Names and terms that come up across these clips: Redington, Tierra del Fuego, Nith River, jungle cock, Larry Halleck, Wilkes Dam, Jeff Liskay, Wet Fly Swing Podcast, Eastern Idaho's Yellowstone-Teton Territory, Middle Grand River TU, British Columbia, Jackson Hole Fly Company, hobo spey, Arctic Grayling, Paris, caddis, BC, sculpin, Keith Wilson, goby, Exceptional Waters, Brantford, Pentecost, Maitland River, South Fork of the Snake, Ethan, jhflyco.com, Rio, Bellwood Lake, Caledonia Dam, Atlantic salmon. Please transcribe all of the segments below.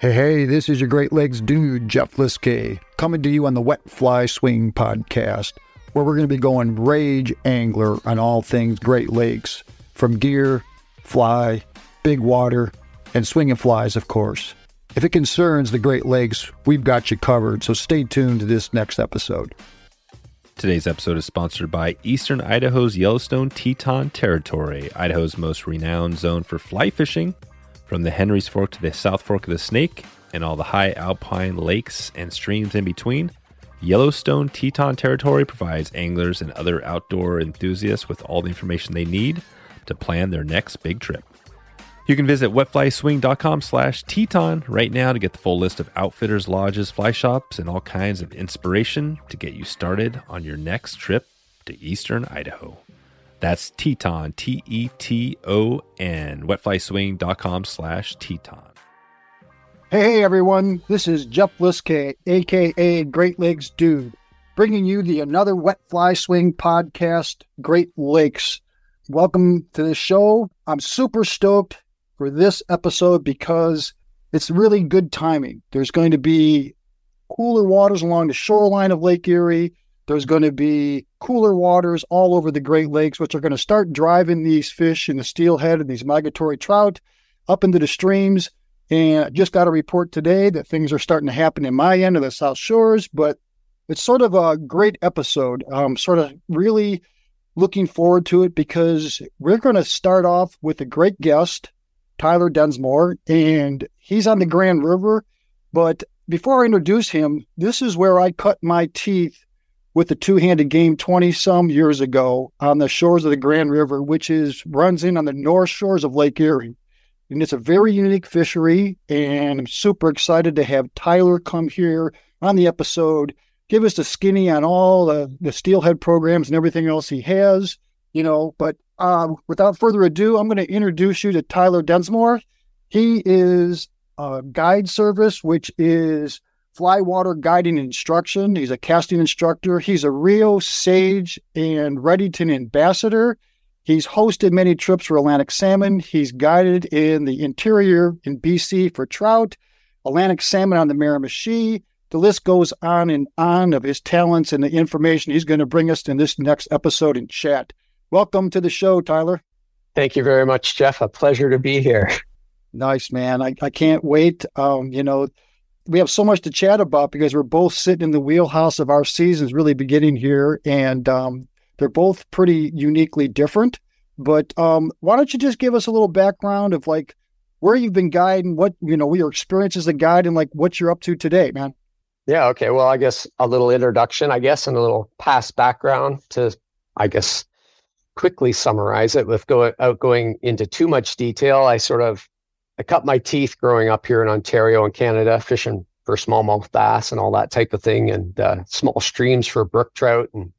Hey, this is your Great Lakes dude, Jeff Liskay, coming to you on the Wet Fly Swing Podcast, where we're going to be going rage angler on all things Great Lakes, from gear, fly, big water, and swinging flies, of course. If it concerns the Great Lakes, we've got you covered, so stay tuned to this next episode. Today's episode is sponsored by Eastern Idaho's Yellowstone-Teton Territory, Idaho's most renowned zone for fly fishing, from the Henry's Fork to the South Fork of the Snake and all the high alpine lakes and streams in between. Yellowstone-Teton Territory provides anglers and other outdoor enthusiasts with all the information they need to plan their next big trip. You can visit wetflyswing.com/Teton right now to get the full list of outfitters, lodges, fly shops, and all kinds of inspiration to get you started on your next trip to Eastern Idaho. That's Teton, Teton, wetflyswing.com/Teton. Hey everyone, this is Jeff Liskay, a.k.a. Great Lakes Dude, bringing you another Wet Fly Swing Podcast, Great Lakes. Welcome to the show. I'm super stoked for this episode because it's really good timing. There's going to be cooler waters along the shoreline of Lake Erie. There's going to be cooler waters all over the Great Lakes, which are going to start driving these fish and the steelhead and these migratory trout up into the streams. And I just got a report today that things are starting to happen in my end of the South Shores, but it's sort of a great episode. I'm sort of really looking forward to it because we're going to start off with a great guest, Tyler Dunsmore, and he's on the Grand River. But before I introduce him, this is where I cut my teeth with the two-handed game 20-some years ago on the shores of the Grand River, which runs in on the north shores of Lake Erie. And it's a very unique fishery, and I'm super excited to have Tyler come here on the episode, give us the skinny on all the steelhead programs and everything else he has, But without further ado, I'm going to introduce you to Tyler Dunsmore. He is a guide service, which is fly water guiding instruction. He's a casting instructor. He's a Rio, Sage, and Redington ambassador. He's hosted many trips for Atlantic salmon. He's guided in the interior in BC for trout, Atlantic salmon on the Miramichi. The list goes on and on of his talents and the information he's going to bring us in this next episode in chat. Welcome to the show, Tyler. Thank you very much, Jeff. A pleasure to be here. Nice, man. I can't wait. We have so much to chat about because we're both sitting in the wheelhouse of our seasons really beginning here, and they're both pretty uniquely different. But why don't you just give us a little background of where you've been guiding, what your experience as a guide, and what you're up to today, man? Yeah, okay. Well, I guess a little introduction, and a little past background to, quickly summarize it without going into too much detail. I cut my teeth growing up here in Ontario and Canada, fishing for smallmouth bass and all that type of thing, and small streams for brook trout, and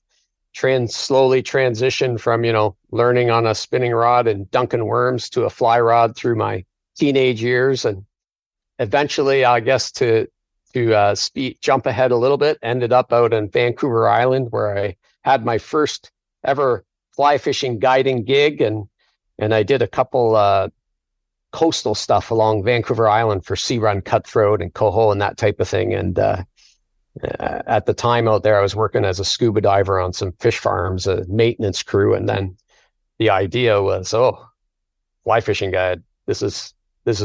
slowly transitioned from, learning on a spinning rod and dunking worms to a fly rod through my teenage years. And eventually, jump ahead a little bit, ended up out in Vancouver Island, where I had my first ever fly fishing guiding gig. And I did a couple coastal stuff along Vancouver Island for sea run cutthroat and coho and that type of thing. And at the time out there, I was working as a scuba diver on some fish farms, a maintenance crew. And then the idea was, fly fishing guide, this is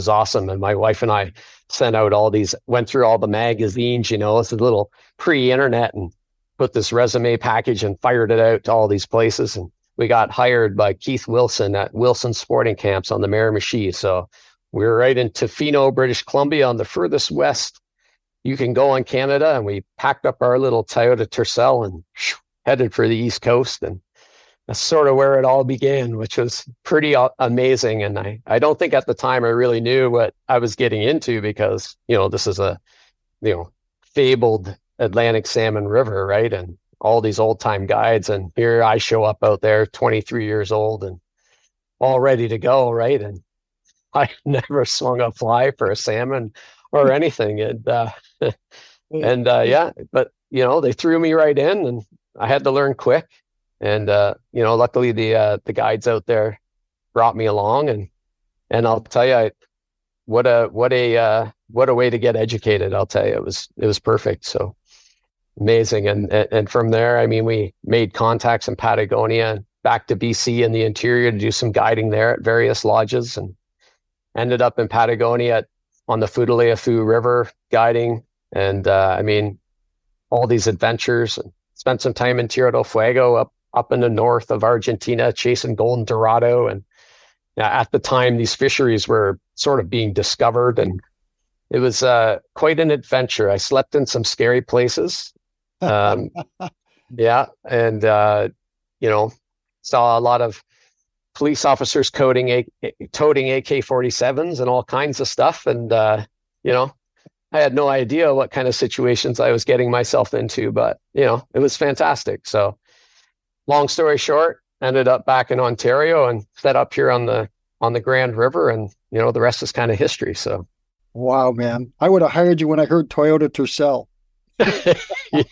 awesome. And my wife and I went through all the magazines, it's a little pre-internet, and put this resume package and fired it out to all these places. And we got hired by Keith Wilson at Wilson Sporting Camps on the Miramichi. So we were right in Tofino, British Columbia, on the furthest west you can go in Canada. And we packed up our little Toyota Tercel and headed for the East Coast. And that's sort of where it all began, which was pretty amazing. And I don't think at the time I really knew what I was getting into because, this is a, fabled Atlantic salmon river, right? And all these old time guides, and here I show up out there 23 years old and all ready to go, right? And I never swung a fly for a salmon or anything. They threw me right in, and I had to learn quick. And luckily the guides out there brought me along, and I'll tell you, what a way to get educated. I'll tell you, it was perfect. So amazing. And from there, I mean, we made contacts in Patagonia, back to BC and the interior to do some guiding there at various lodges, and ended up in Patagonia on the Futaleafu River guiding. And, I mean, all these adventures, and spent some time in Tierra del Fuego up in the north of Argentina, chasing Golden Dorado. And at the time, these fisheries were sort of being discovered, and it was quite an adventure. I slept in some scary places. Yeah. And, saw a lot of police officers toting AK-47s and all kinds of stuff. And, I had no idea what kind of situations I was getting myself into, but, it was fantastic. So long story short, ended up back in Ontario and set up here on the Grand River, and, the rest is kind of history. So. Wow, man. I would have hired you when I heard Toyota Tercel.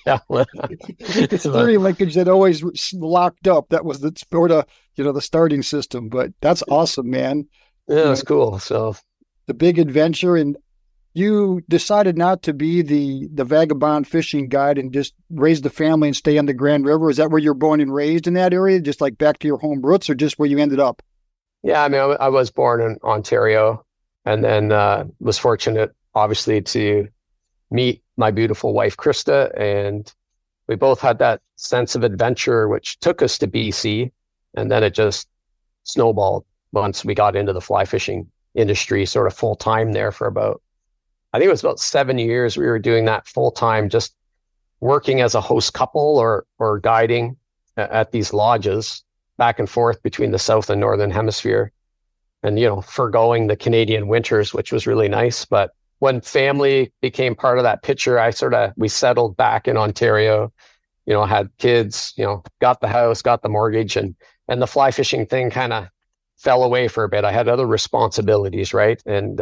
Yeah. Well, it's theory linkage that always locked up. That was the sort of, the starting system, but that's awesome, man. Yeah, that's cool. So the big adventure, and you decided not to be the vagabond fishing guide and just raise the family and stay on the Grand River. Is that where you're born and raised in that area? Just like back to your home roots, or just where you ended up? Yeah. I mean, I was born in Ontario. And then was fortunate, obviously, to meet my beautiful wife, Krista, and we both had that sense of adventure, which took us to BC, and then it just snowballed once we got into the fly fishing industry sort of full-time there for about 7 years. We were doing that full-time, just working as a host couple or guiding at these lodges back and forth between the South and Northern Hemisphere. And, foregoing the Canadian winters, which was really nice. But when family became part of that picture, we settled back in Ontario, had kids, got the house, got the mortgage, and the fly fishing thing kind of fell away for a bit. I had other responsibilities, right? And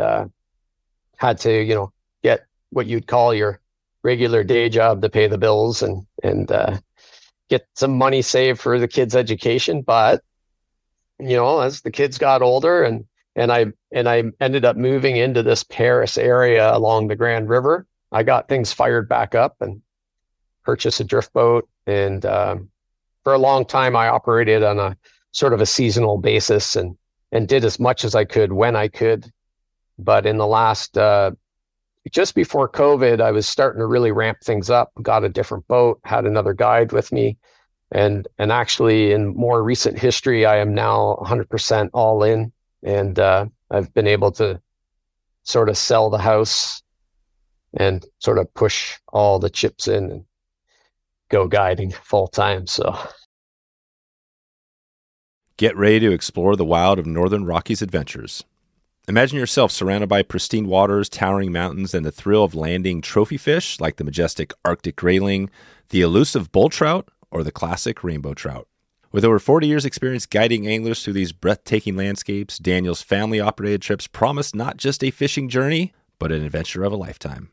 had to, get what you'd call your regular day job to pay the bills and get some money saved for the kids' education. But as the kids got older and I ended up moving into this Paris area along the Grand River, I got things fired back up and purchased a drift boat. And for a long time, I operated on a sort of a seasonal basis and did as much as I could when I could. But in the last, just before COVID, I was starting to really ramp things up, got a different boat, had another guide with me. And actually, in more recent history, I am now 100% all in, and I've been able to sort of sell the house and sort of push all the chips in and go guiding full time. So get ready to explore the wild of Northern Rockies adventures. Imagine yourself surrounded by pristine waters, towering mountains, and the thrill of landing trophy fish like the majestic Arctic grayling, the elusive bull trout, or the classic rainbow trout. With over 40 years' experience guiding anglers through these breathtaking landscapes, Daniel's family-operated trips promise not just a fishing journey, but an adventure of a lifetime.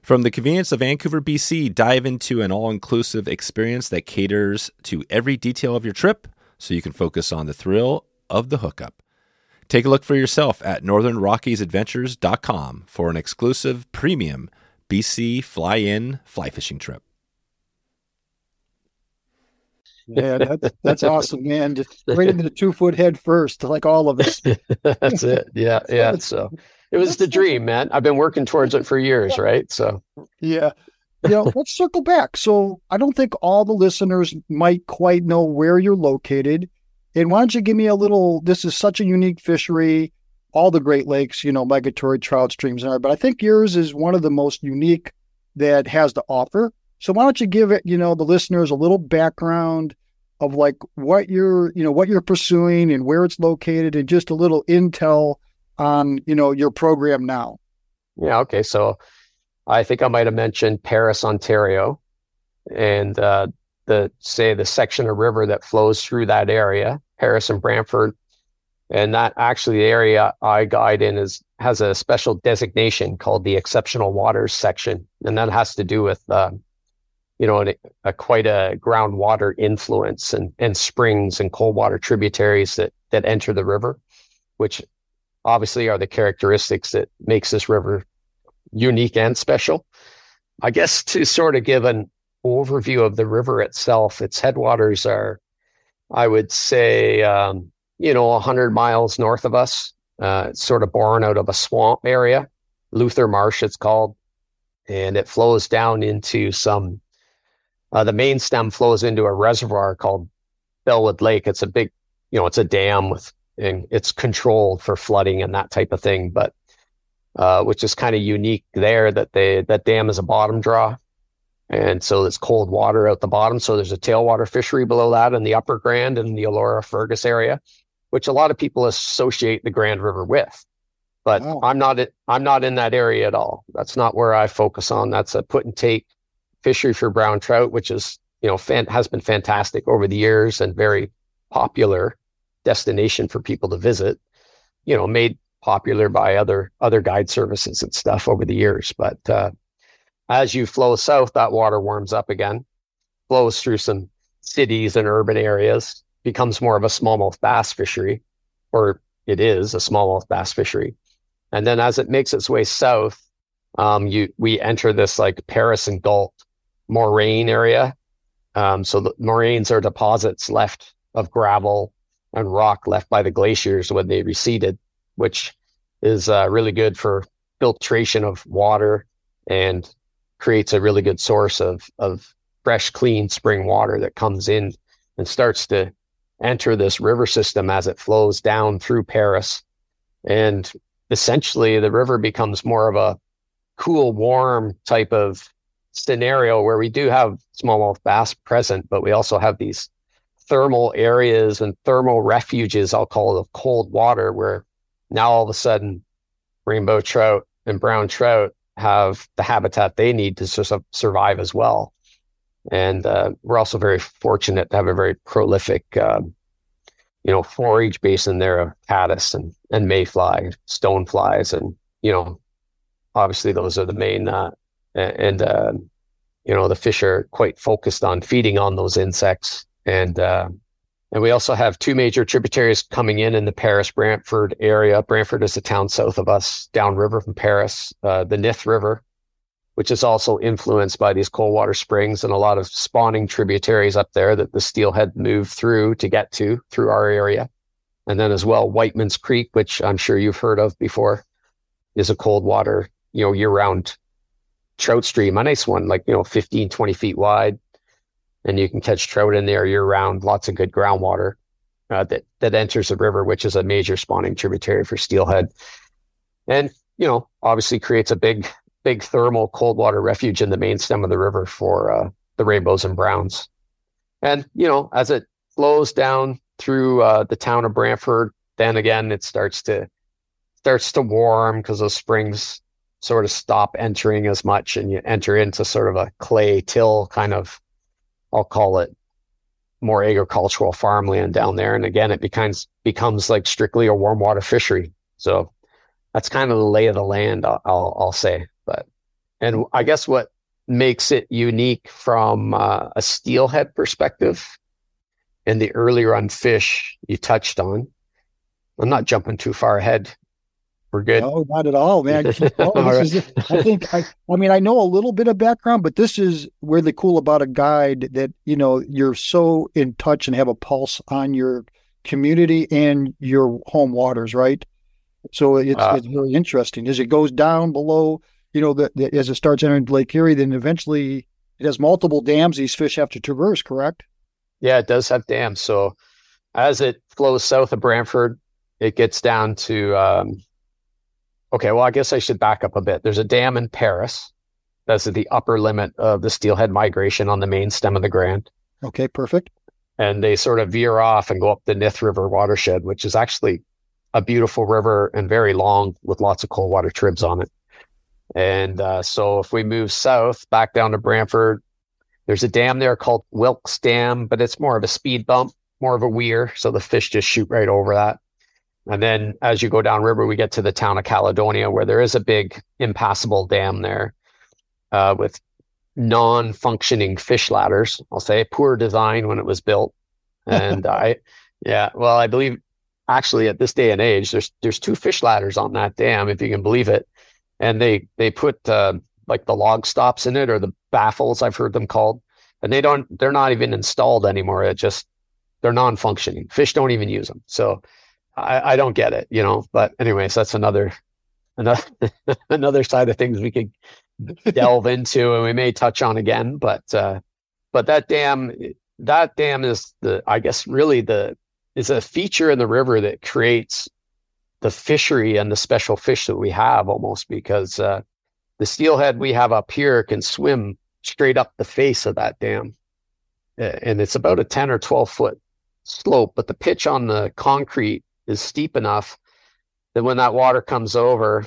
From the convenience of Vancouver, BC, dive into an all-inclusive experience that caters to every detail of your trip so you can focus on the thrill of the hookup. Take a look for yourself at northernrockiesadventures.com for an exclusive premium BC fly-in fly fishing trip. Yeah, that's awesome, man. Just right into the 2-foot head first, like all of us. That's it. Yeah, yeah. So it was the dream, man. I've been working towards it for years, right? So yeah. Let's circle back. So I don't think all the listeners might quite know where you're located. And why don't you give me a little, this is such a unique fishery, all the Great Lakes, migratory trout streams are, but I think yours is one of the most unique that has to offer. So why don't you give it, the listeners a little background of like what you're pursuing and where it's located, and just a little intel on, your program now. Yeah. Okay. So I think I might've mentioned Paris, Ontario, and the section of river that flows through that area, Paris and Brantford. And that actually the area I guide in has a special designation called the Exceptional Waters section. And that has to do with, quite a groundwater influence and springs and cold water tributaries that enter the river, which obviously are the characteristics that makes this river unique and special. I guess to sort of give an overview of the river itself, its headwaters are, I would say, 100 miles north of us. It's sort of born out of a swamp area, Luther Marsh it's called, and it flows down into some, the main stem flows into a reservoir called Bellwood Lake. It's a big, it's a dam with, and it's controlled for flooding and that type of thing, but which is kind of unique there that that dam is a bottom draw. And so it's cold water out the bottom. So there's a tailwater fishery below that in the upper Grand and the Elora Fergus area, which a lot of people associate the Grand River with. But wow. I'm not in that area at all. That's not where I focus on. That's a put and take fishery for brown trout, which is, has been fantastic over the years and very popular destination for people to visit, made popular by other guide services and stuff over the years. But as you flow south, that water warms up again, flows through some cities and urban areas, becomes more of a smallmouth bass fishery, or it is a smallmouth bass fishery. And then as it makes its way south, we enter this like Paris and Galt moraine area. So the moraines are deposits left of gravel and rock left by the glaciers when they receded, which is really good for filtration of water and creates a really good source of fresh, clean spring water that comes in and starts to enter this river system as it flows down through Paris. And essentially the river becomes more of a cool, warm type of scenario where we do have smallmouth bass present, but we also have these thermal areas and thermal refuges, I'll call it, of cold water, where now all of a sudden rainbow trout and brown trout have the habitat they need to survive as well. And we're also very fortunate to have a very prolific, forage basin there of caddis and mayfly, stoneflies, and, obviously those are the main, the fish are quite focused on feeding on those insects. And we also have two major tributaries coming in the Paris-Brantford area. Brantford is a town south of us, downriver from Paris, the Nith River, which is also influenced by these cold water springs and a lot of spawning tributaries up there that the steelhead move through to get to through our area. And then as well, Whiteman's Creek, which I'm sure you've heard of before, is a cold water, year-round trout stream. A nice one, 15, 20 feet wide. And you can catch trout in there year-round, lots of good groundwater that enters the river, which is a major spawning tributary for steelhead. And, obviously creates a big thermal cold water refuge in the main stem of the river for the rainbows and browns. And, as it flows down through the town of Brantford, then again, it starts to warm because those springs sort of stop entering as much, and you enter into sort of a clay till kind of, I'll call it, more agricultural farmland down there. And again, it becomes like strictly a warm water fishery. So that's kind of the lay of the land, I'll say. And I guess what makes it unique from a steelhead perspective and the early run fish you touched on, I'm not jumping too far ahead. We're good. No, not at all, man. I know a little bit of background, but this is really cool about a guide that, you're so in touch and have a pulse on your community and your home waters, right? So it's really interesting as it goes down below. As it starts entering Lake Erie, then eventually it has multiple dams these fish have to traverse, correct? Yeah, it does have dams. So as it flows south of Brantford, it gets down to, I guess I should back up a bit. There's a dam in Paris. That's at the upper limit of the steelhead migration on the main stem of the Grand. Okay, perfect. And they sort of veer off and go up the Nith River watershed, which is actually a beautiful river and very long with lots of cold water tribs on it. And so if we move south back down to Brantford, there's a dam there called Wilkes Dam, but it's more of a speed bump, more of a weir. So the fish just shoot right over that. And then as you go down river, we get to the town of Caledonia, where there is a big impassable dam there with non-functioning fish ladders. I'll say poor design when it was built. And I believe actually at this day and age, there's two fish ladders on that dam, if you can believe it. And they put like the log stops in it, or the baffles, I've heard them called. And they're not even installed anymore. They're non-functioning. Fish don't even use them. So I don't get it, you know, but anyways, that's another side of things we could delve into, and we may touch on again, but that dam is a feature in the river that creates the fishery and the special fish that we have, almost, because the steelhead we have up here can swim straight up the face of that dam. And it's about a 10 or 12 foot slope, but the pitch on the concrete is steep enough that when that water comes over,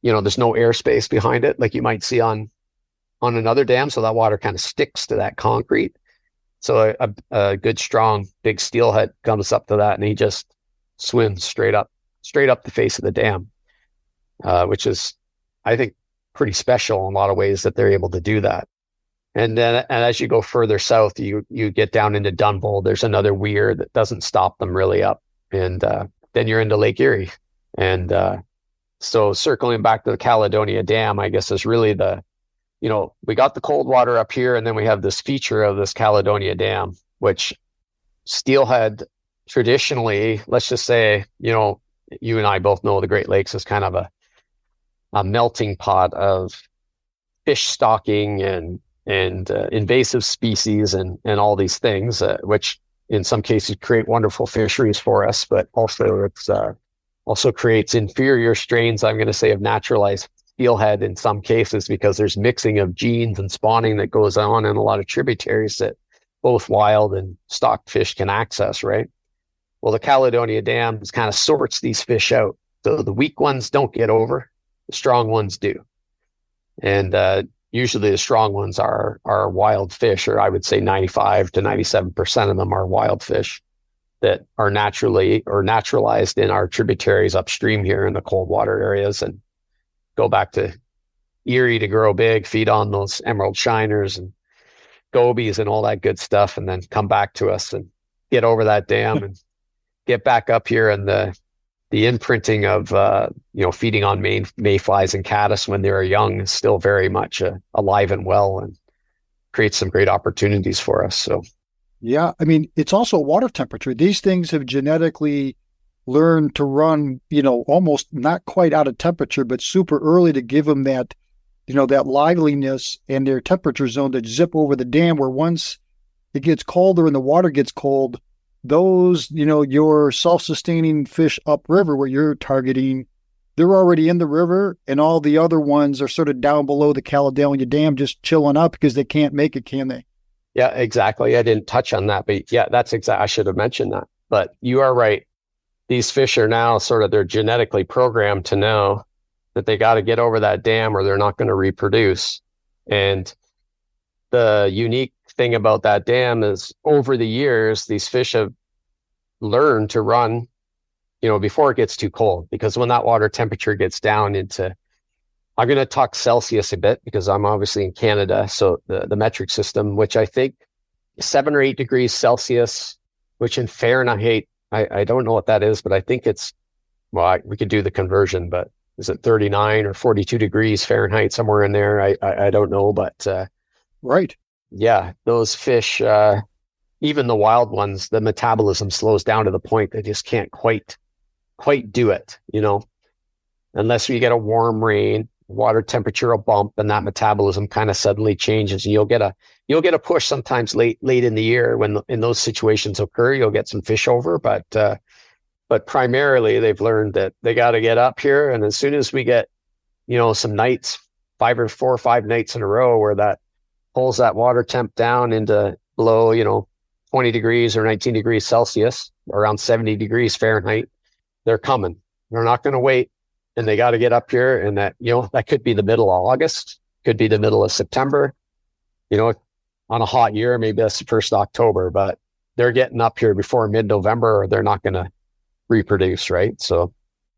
you know, there's no airspace behind it, like you might see on another dam. So that water kind of sticks to that concrete. So a good, strong, big steelhead comes up to that, and he just swims straight up the face of the dam, which is, I think, pretty special in a lot of ways that they're able to do that. And then, and as you go further south, you get down into Dunville. There's another weir that doesn't stop them really up, and then you're into Lake Erie. And so circling back to the Caledonia Dam, I guess, is really the, you know, we got the cold water up here, and then we have this feature of this Caledonia Dam, which steelhead traditionally, let's just say, you know, you and I both know the Great Lakes is kind of a melting pot of fish stocking and invasive species and all these things, which in some cases create wonderful fisheries for us, but also it's also creates inferior strains, I'm going to say, of naturalized steelhead in some cases, because there's mixing of genes and spawning that goes on in a lot of tributaries that both wild and stocked fish can access, right? Well, the Caledonia Dam kind of sorts these fish out. So the weak ones don't get over, the strong ones do. And usually the strong ones are wild fish, or I would say 95 to 97% of them are wild fish that are naturalized in our tributaries upstream here in the cold water areas, and go back to Erie to grow big, feed on those emerald shiners and gobies and all that good stuff, and then come back to us and get over that dam and get back up here. And the imprinting of feeding on mayflies and caddis when they are young is still very much alive and well, and creates some great opportunities for us. So. Yeah, I mean, it's also water temperature. These things have genetically learned to run, you know, almost not quite out of temperature, but super early, to give them that, you know, that liveliness and their temperature zone that zip over the dam, where once it gets colder and the water gets cold, those, you know, your self-sustaining fish upriver where you're targeting, they're already in the river, and all the other ones are sort of down below the Caledonia Dam just chilling up because they can't make it, can they? Yeah, exactly. I didn't touch on that, but yeah, that's exactly. I should have mentioned that, but you are right. These fish are now they're genetically programmed to know that they got to get over that dam or they're not going to reproduce. And the unique thing about that dam is, over the years, these fish have learned to run, you know, before it gets too cold, because when that water temperature gets down into, I'm going to talk Celsius a bit because I'm obviously in Canada. So the metric system, which I think 7 or 8 degrees Celsius, which in Fahrenheit, I don't know what that is, but I think it's, we could do the conversion, but is it 39 or 42 degrees Fahrenheit, somewhere in there? I don't know, but. Right. Yeah. Those fish, even the wild ones, the metabolism slows down to the point they just can't quite do it, you know, unless you get a warm rain. Water temperature will bump, and that metabolism kind of suddenly changes, and you'll get a push sometimes late in the year when in those situations occur. You'll get some fish over, but primarily they've learned that they got to get up here. And as soon as we get, you know, some nights, 4 or 5 nights in a row where that pulls that water temp down into below, you know, 20 degrees or 19 degrees Celsius, around 70 degrees Fahrenheit, they're coming. They're not going to wait. And they got to get up here, and that, you know, that could be the middle of August, could be the middle of September, you know, on a hot year, maybe that's the 1st October, but they're getting up here before mid-November or they're not going to reproduce, right? So.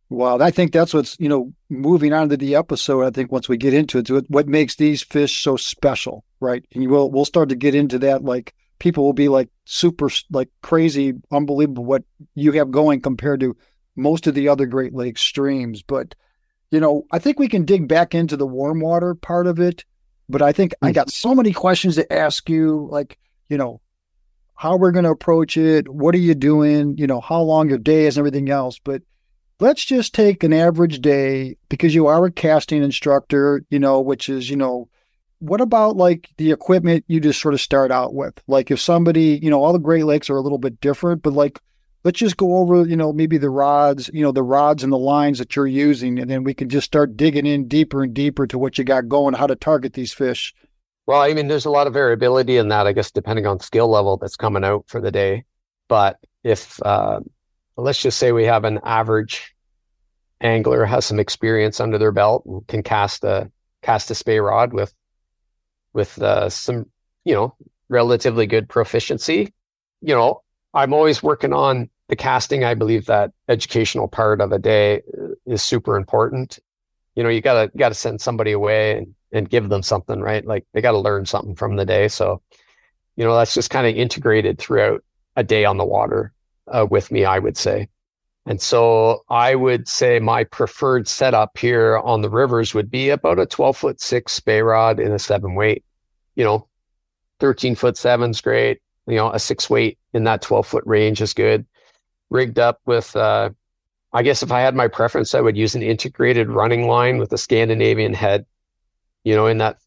Well, I think that's what's, you know, moving on to the episode, I think once we get into it, what makes these fish so special, right? And we'll start to get into that, like people will be like super, like crazy, unbelievable what you have going compared to most of the other Great Lakes streams. But, you know, I think we can dig back into the warm water part of it. But I think I got so many questions to ask you, like, you know, how we're going to approach it, what are you doing, you know, how long your day is and everything else. But let's just take an average day, because you are a casting instructor, you know, which is, you know, what about like the equipment you just sort of start out with? Like if somebody, you know, all the Great Lakes are a little bit different, but like, let's just go over, you know, maybe the rods, you know, the rods and the lines that you're using, and then we can just start digging in deeper and deeper to what you got going, how to target these fish. Well, I mean, there's a lot of variability in that, I guess, depending on skill level that's coming out for the day. But if, let's just say we have an average angler has some experience under their belt and can cast a spey rod with some, you know, relatively good proficiency, you know, I'm always working on the casting. I believe that educational part of a day is super important. You know, you gotta send somebody away and give them something, right? Like they gotta learn something from the day. So, you know, that's just kind of integrated throughout a day on the water with me, I would say. And so I would say my preferred setup here on the rivers would be about a 12'6" spey rod in a 7-weight. You know, 13'7" is great. You know, a 6-weight in that 12-foot range is good. Rigged up with, I guess if I had my preference, I would use an integrated running line with a Scandinavian head, you know, in that,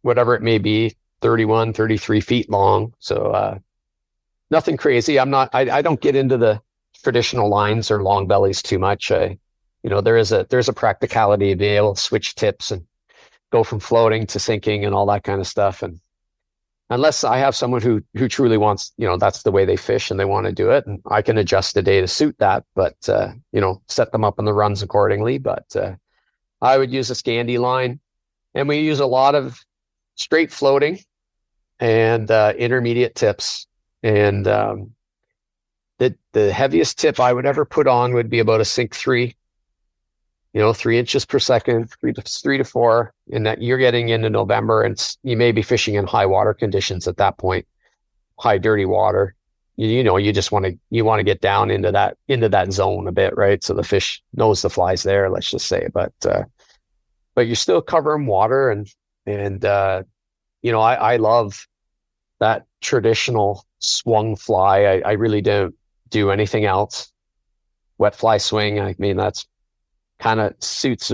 whatever it may be, 31, 33 feet long. So nothing crazy. I don't get into the traditional lines or long bellies too much. You know, there's a practicality of being able to switch tips and go from floating to sinking and all that kind of stuff. And unless I have someone who truly wants, you know, that's the way they fish and they want to do it, and I can adjust the day to suit that, but, you know, set them up on the runs accordingly. But I would use a Scandi line, and we use a lot of straight floating and intermediate tips. And the heaviest tip I would ever put on would be about a sink 3, you know, 3 inches per second, three to four, and that you're getting into November and you may be fishing in high water conditions at that point, high dirty water. You know, you just want to get down into that zone a bit, right? So the fish knows the fly's there, let's just say, but you're still covering water. And you know, I love that traditional swung fly. I really don't do anything else. Wet fly swing, I mean, that's kind of suits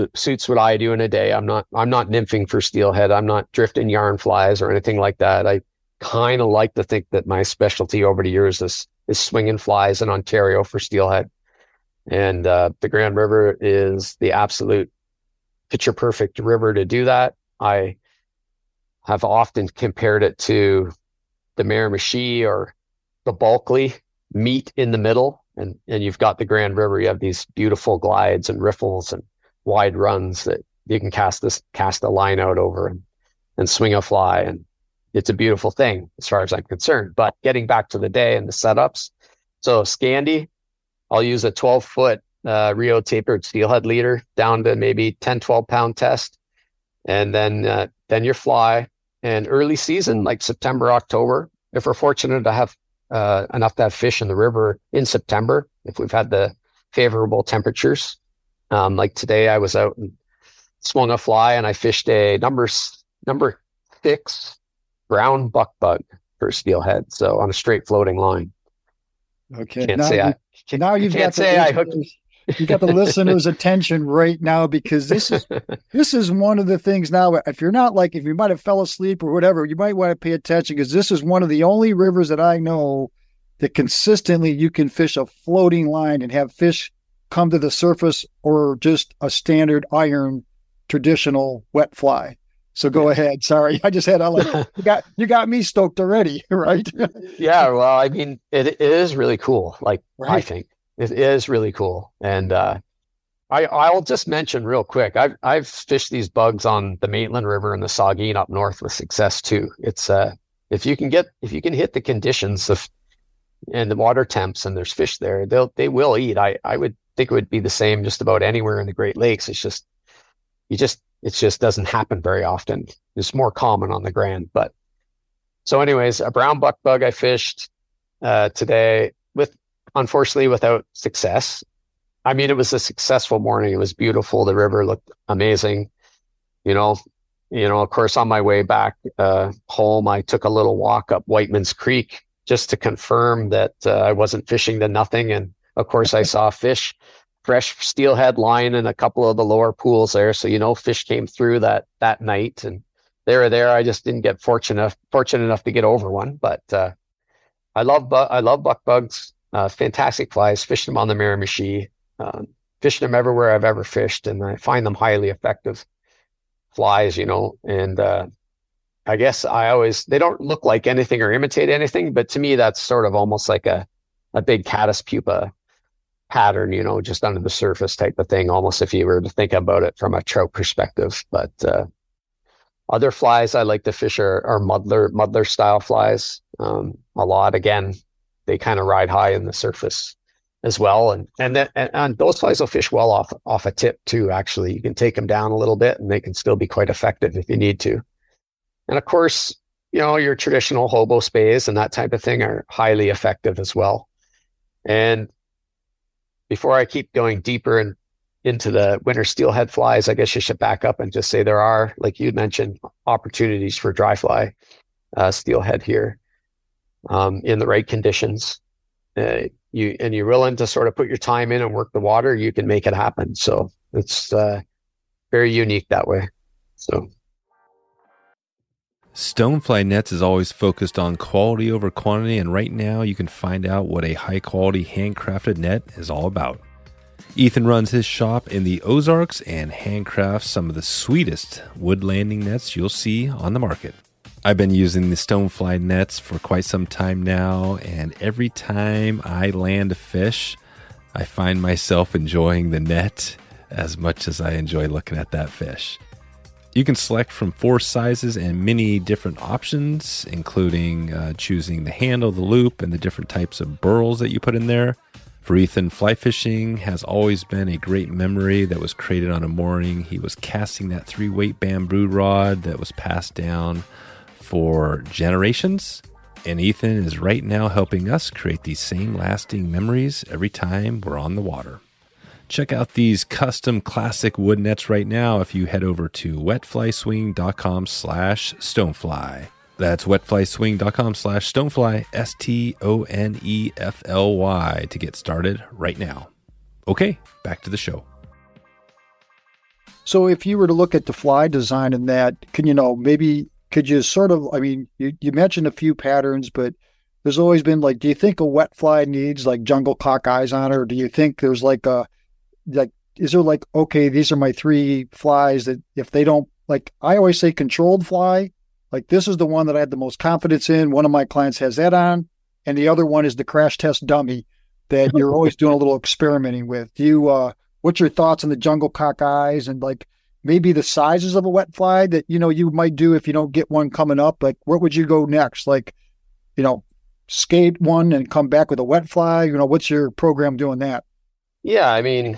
what I do in a day. I'm not nymphing for steelhead. I'm not drifting yarn flies or anything like that. I kind of like to think that my specialty over the years is swinging flies in Ontario for steelhead, and the Grand River is the absolute picture perfect river to do that. I have often compared it to the Miramichi or the Bulkley, meet in the middle. And you've got the Grand River. You have these beautiful glides and riffles and wide runs that you can cast a line out over and swing a fly. And it's a beautiful thing as far as I'm concerned. But getting back to the day and the setups. So Scandi, I'll use a 12-foot Rio tapered steelhead leader down to maybe 10, 12-pound test. And then your fly. And early season, like September, October, if we're fortunate to have enough to have fish in the river in September, if we've had the favorable temperatures. Like today, I was out and swung a fly, and I fished a number 6 brown buck bug for steelhead. So on a straight floating line. Okay. You got the listeners' attention right now, because this is one of the things now, if you might have fell asleep or whatever, you might want to pay attention, because this is one of the only rivers that I know that consistently you can fish a floating line and have fish come to the surface, or just a standard iron traditional wet fly. So go ahead. Sorry. I just had, you got me stoked already, right? Yeah. Well, I mean, it is really cool. Like, right? I think it is really cool. And I'll just mention real quick, I've fished these bugs on the Maitland River and the Saugeen up north with success too. It's if you can hit the conditions and the water temps and there's fish there, they will eat. I would think it would be the same just about anywhere in the Great Lakes. It's just it just doesn't happen very often. It's more common on the Grand, but So anyways, a brown buck bug I fished today with, unfortunately, without success. I mean, it was a successful morning. It was beautiful. The river looked amazing. You know, of course, on my way back home, I took a little walk up Whiteman's Creek just to confirm that I wasn't fishing to nothing. And of course, I saw fish, fresh steelhead line in a couple of the lower pools there. So, you know, fish came through that night, and they were there. I just didn't get fortunate enough to get over one. But I love buck bugs, fantastic flies, fishing them on the Miramichi, fishing them everywhere I've ever fished. And I find them highly effective flies, you know, and I guess they don't look like anything or imitate anything, but to me, that's sort of almost like a big caddis pupa pattern, you know, just under the surface type of thing, almost if you were to think about it from a trout perspective. But other flies I like to fish are muddler style flies a lot. Again, they kind of ride high in the surface as well, and those flies will fish well off a tip too. Actually, you can take them down a little bit, and they can still be quite effective if you need to. And of course, you know, your traditional hobo spays and that type of thing are highly effective as well. And before I keep going deeper into the winter steelhead flies, I guess you should back up and just say there are, like you mentioned, opportunities for dry fly steelhead here in the right conditions. You're willing to sort of put your time in and work the water, you can make it happen. So it's very unique that way. So Stonefly Nets is always focused on quality over quantity, and right now you can find out what a high-quality handcrafted net is all about. Ethan runs his shop in the Ozarks and handcrafts some of the sweetest wood landing nets you'll see on the market. I've been using the Stonefly Nets for quite some time now, and every time I land a fish, I find myself enjoying the net as much as I enjoy looking at that fish. You can select from 4 sizes and many different options, including choosing the handle, the loop, and the different types of burls that you put in there. For Ethan, fly fishing has always been a great memory that was created on a morning. He was casting that 3-weight bamboo rod that was passed down for generations, and Ethan is right now helping us create these same lasting memories every time we're on the water. Check out these custom classic wood nets right now if you head over to wetflyswing.com/stonefly. That's wetflyswing.com/stonefly, STONEFLY, to get started right now. Okay, back to the show. So if you were to look at the fly design in that, could you sort of, I mean, you mentioned a few patterns, but there's always been do you think a wet fly needs jungle cock eyes on it? Or do you think there's okay, these are my 3 flies that if they don't, I always say controlled fly, this is the one that I had the most confidence in. One of my clients has that on. And the other one is the crash test dummy that you're always doing a little experimenting with. Do you, what's your thoughts on the jungle cock eyes and maybe the sizes of a wet fly that, you might do if you don't get one coming up? Where would you go next? Skate one and come back with a wet fly? What's your program doing that? Yeah, I mean,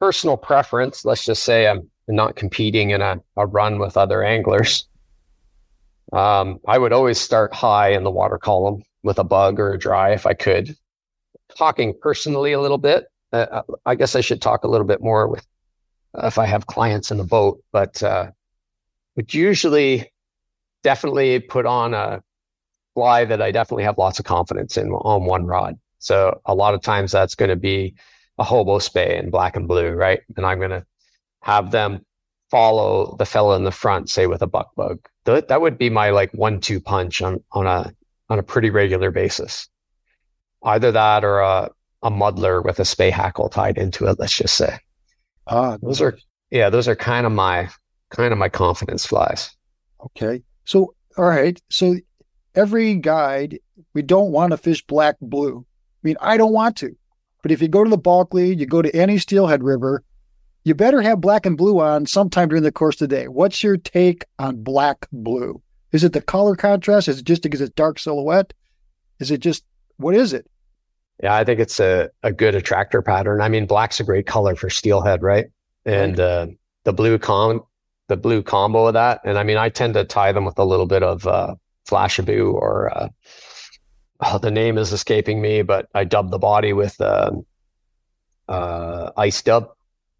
personal preference. Let's just say I'm not competing in a run with other anglers. I would always start high in the water column with a bug or a dry if I could. Talking personally a little bit, I guess I should talk a little bit more with if I have clients in the boat, but would usually definitely put on a fly that I definitely have lots of confidence in on one rod. So a lot of times that's going to be a hobo spay in black and blue, right? And I'm going to have them follow the fella in the front, say with a buck bug. That would be my 1-2 punch on a pretty regular basis. Either that or a muddler with a spay hackle tied into it, let's just say. Those are kind of my confidence flies. Okay. So, all right. So every guide, we don't want to fish black blue. I mean, I don't want to, but if you go to the Bulkley, you go to any steelhead river, you better have black and blue on sometime during the course of the day. What's your take on black blue? Is it the color contrast? Is it just because it's dark silhouette? Is it just, what is it? Yeah, I think it's a good attractor pattern. I mean, black's a great color for steelhead, right? And the blue combo of that. And I mean, I tend to tie them with a little bit of flashaboo, or the name is escaping me, but I dubbed the body with ice dub.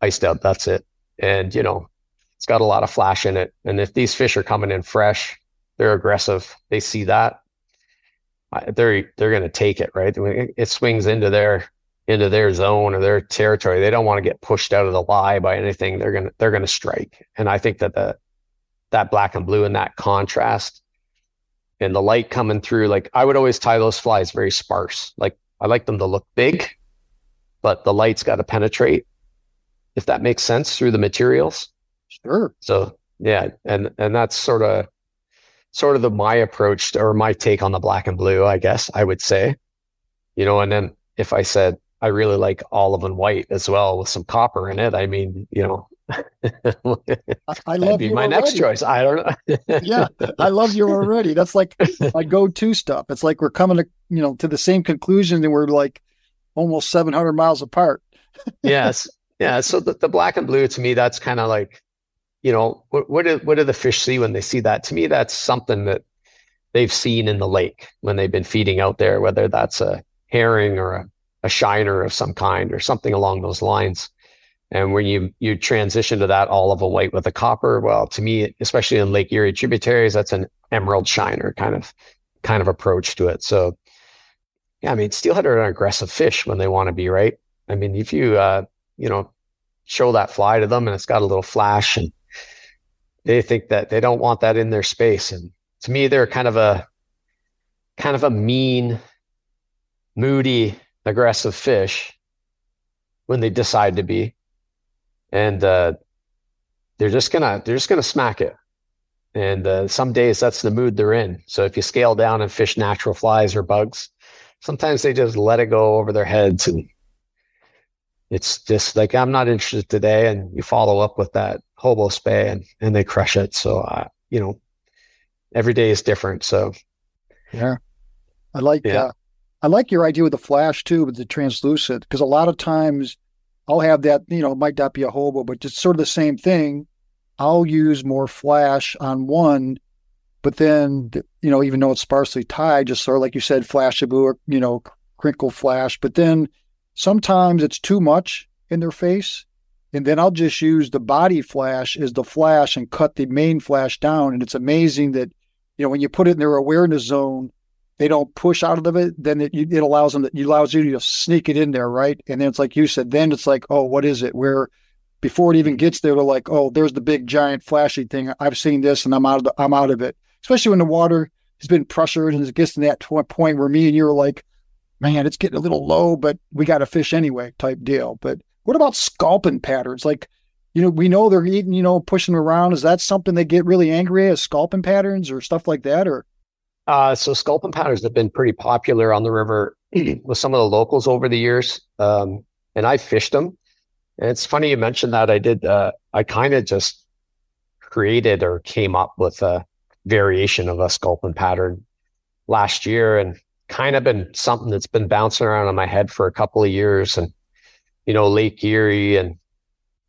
That's it. And, you know, it's got a lot of flash in it. And if these fish are coming in fresh, they're aggressive. They see that. They're going to take it, right? It swings into their zone or their territory. They don't want to get pushed out of the lie by anything. They're going to strike. And I think that that black and blue and that contrast and the light coming through, like I would always tie those flies very sparse. Like I like them to look big, but the light's got to penetrate, if that makes sense, through the materials. Sure. So yeah. And that's sort of my approach to, or my take on the black and blue, I guess I would say, you know. And then if I said, I really like olive and white as well with some copper in it. I mean, you know, I love you. My already. Next choice. I don't know. Yeah. I love you already. That's like my go-to stuff. It's like, we're coming to, you know, to the same conclusion, and we're like almost 700 miles apart. Yes. Yeah. So the black and blue, to me, that's kind of like, you know, what do the fish see when they see that? To me, that's something that they've seen in the lake when they've been feeding out there, whether that's a herring or a shiner of some kind or something along those lines. And when you transition to that olive and white with a copper, well, to me, especially in Lake Erie tributaries, that's an emerald shiner kind of approach to it. So yeah, I mean, steelhead are an aggressive fish when they want to be, right? I mean, if you you know, show that fly to them and it's got a little flash, and they think that they don't want that in their space. And to me, they're kind of a mean, moody, aggressive fish when they decide to be, and they're just gonna smack it. And some days that's the mood they're in. So if you scale down and fish natural flies or bugs, sometimes they just let it go over their heads, and it's just like, I'm not interested today. And you follow up with that hobo spay, and they crush it. So you know, every day is different. So yeah, I like that. Yeah. I like your idea with the flash too, with the translucent, because a lot of times I'll have that, you know, it might not be a hobo, but it's sort of the same thing. I'll use more flash on one, but then, you know, even though it's sparsely tied, just sort of like you said, flashaboo or, you know, crinkle flash, but then sometimes it's too much in their face. And then I'll just use the body flash as the flash and cut the main flash down. And it's amazing that, you know, when you put it in their awareness zone, they don't push out of it, then it allows them you to sneak it in there, right? And then it's like you said, then it's like, oh, what is it? Where before it even gets there, they're like, oh, there's the big giant flashy thing. I've seen this, and I'm out of it. Especially when the water has been pressured and it gets to that point where me and you are like, man, it's getting a little low, but we got to fish anyway, type deal. But what about sculpin patterns? Like, you know, we know they're eating, you know, pushing around. Is that something they get really angry at, sculpin patterns or stuff like that, or? So sculpin patterns have been pretty popular on the river with some of the locals over the years. And I fished them. And it's funny you mentioned that. I did, I kind of just created or came up with a variation of a sculpin pattern last year, and kind of been something that's been bouncing around in my head for a couple of years. And, you know, Lake Erie and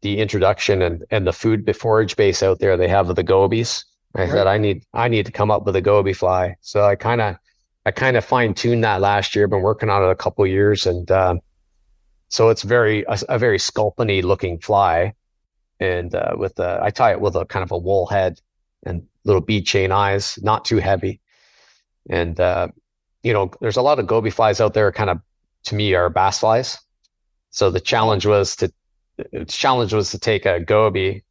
the introduction and the food forage base out there, they have the gobies. I said, I need to come up with a goby fly. So I kind of fine tuned that last year. Been working on it a couple of years, and so it's a very sculpin-y looking fly, and I tie it with a kind of a wool head and little bead chain eyes, not too heavy. And you know, there's a lot of goby flies out there. Kind of, to me, are bass flies. So the challenge was to take a goby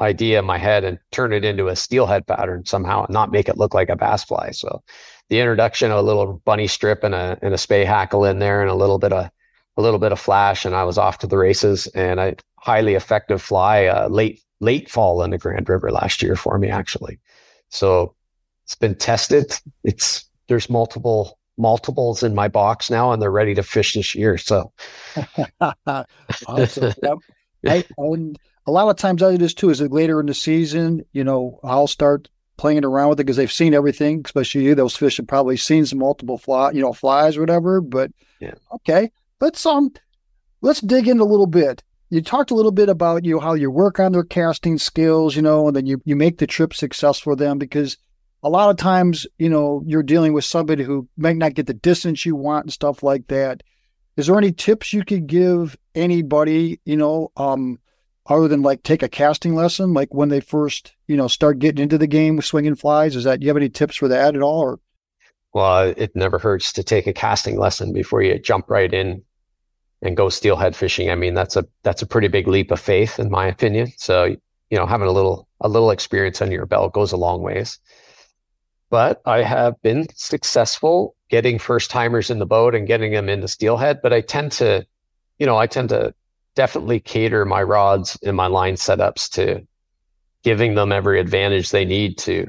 idea in my head and turn it into a steelhead pattern somehow and not make it look like a bass fly. So the introduction of a little bunny strip and a spay hackle in there and a little bit of flash, and I was off to the races. And a highly effective fly late fall in the Grand River last year for me, actually. So it's been tested. There's multiples in my box now, and they're ready to fish this year. So awesome. Yep. A lot of times I do this too, is that later in the season, you know, I'll start playing around with it because they've seen everything, especially you. Those fish have probably seen some multiple flies or whatever. But yeah. Okay, let's dig in a little bit. You talked a little bit about, you know, how you work on their casting skills, you know, and then you make the trip successful for them, because a lot of times, you know, you're dealing with somebody who might not get the distance you want and stuff like that. Is there any tips you could give anybody, you know, other than like take a casting lesson, like when they first, you know, start getting into the game with swinging flies? Is that, do you have any tips for that at all? Or? Well, it never hurts to take a casting lesson before you jump right in and go steelhead fishing. I mean, that's a pretty big leap of faith in my opinion. So, you know, having a little experience under your belt goes a long ways. But I have been successful getting first timers in the boat and getting them into steelhead. But I tend to, you know, definitely cater my rods and my line setups to giving them every advantage they need to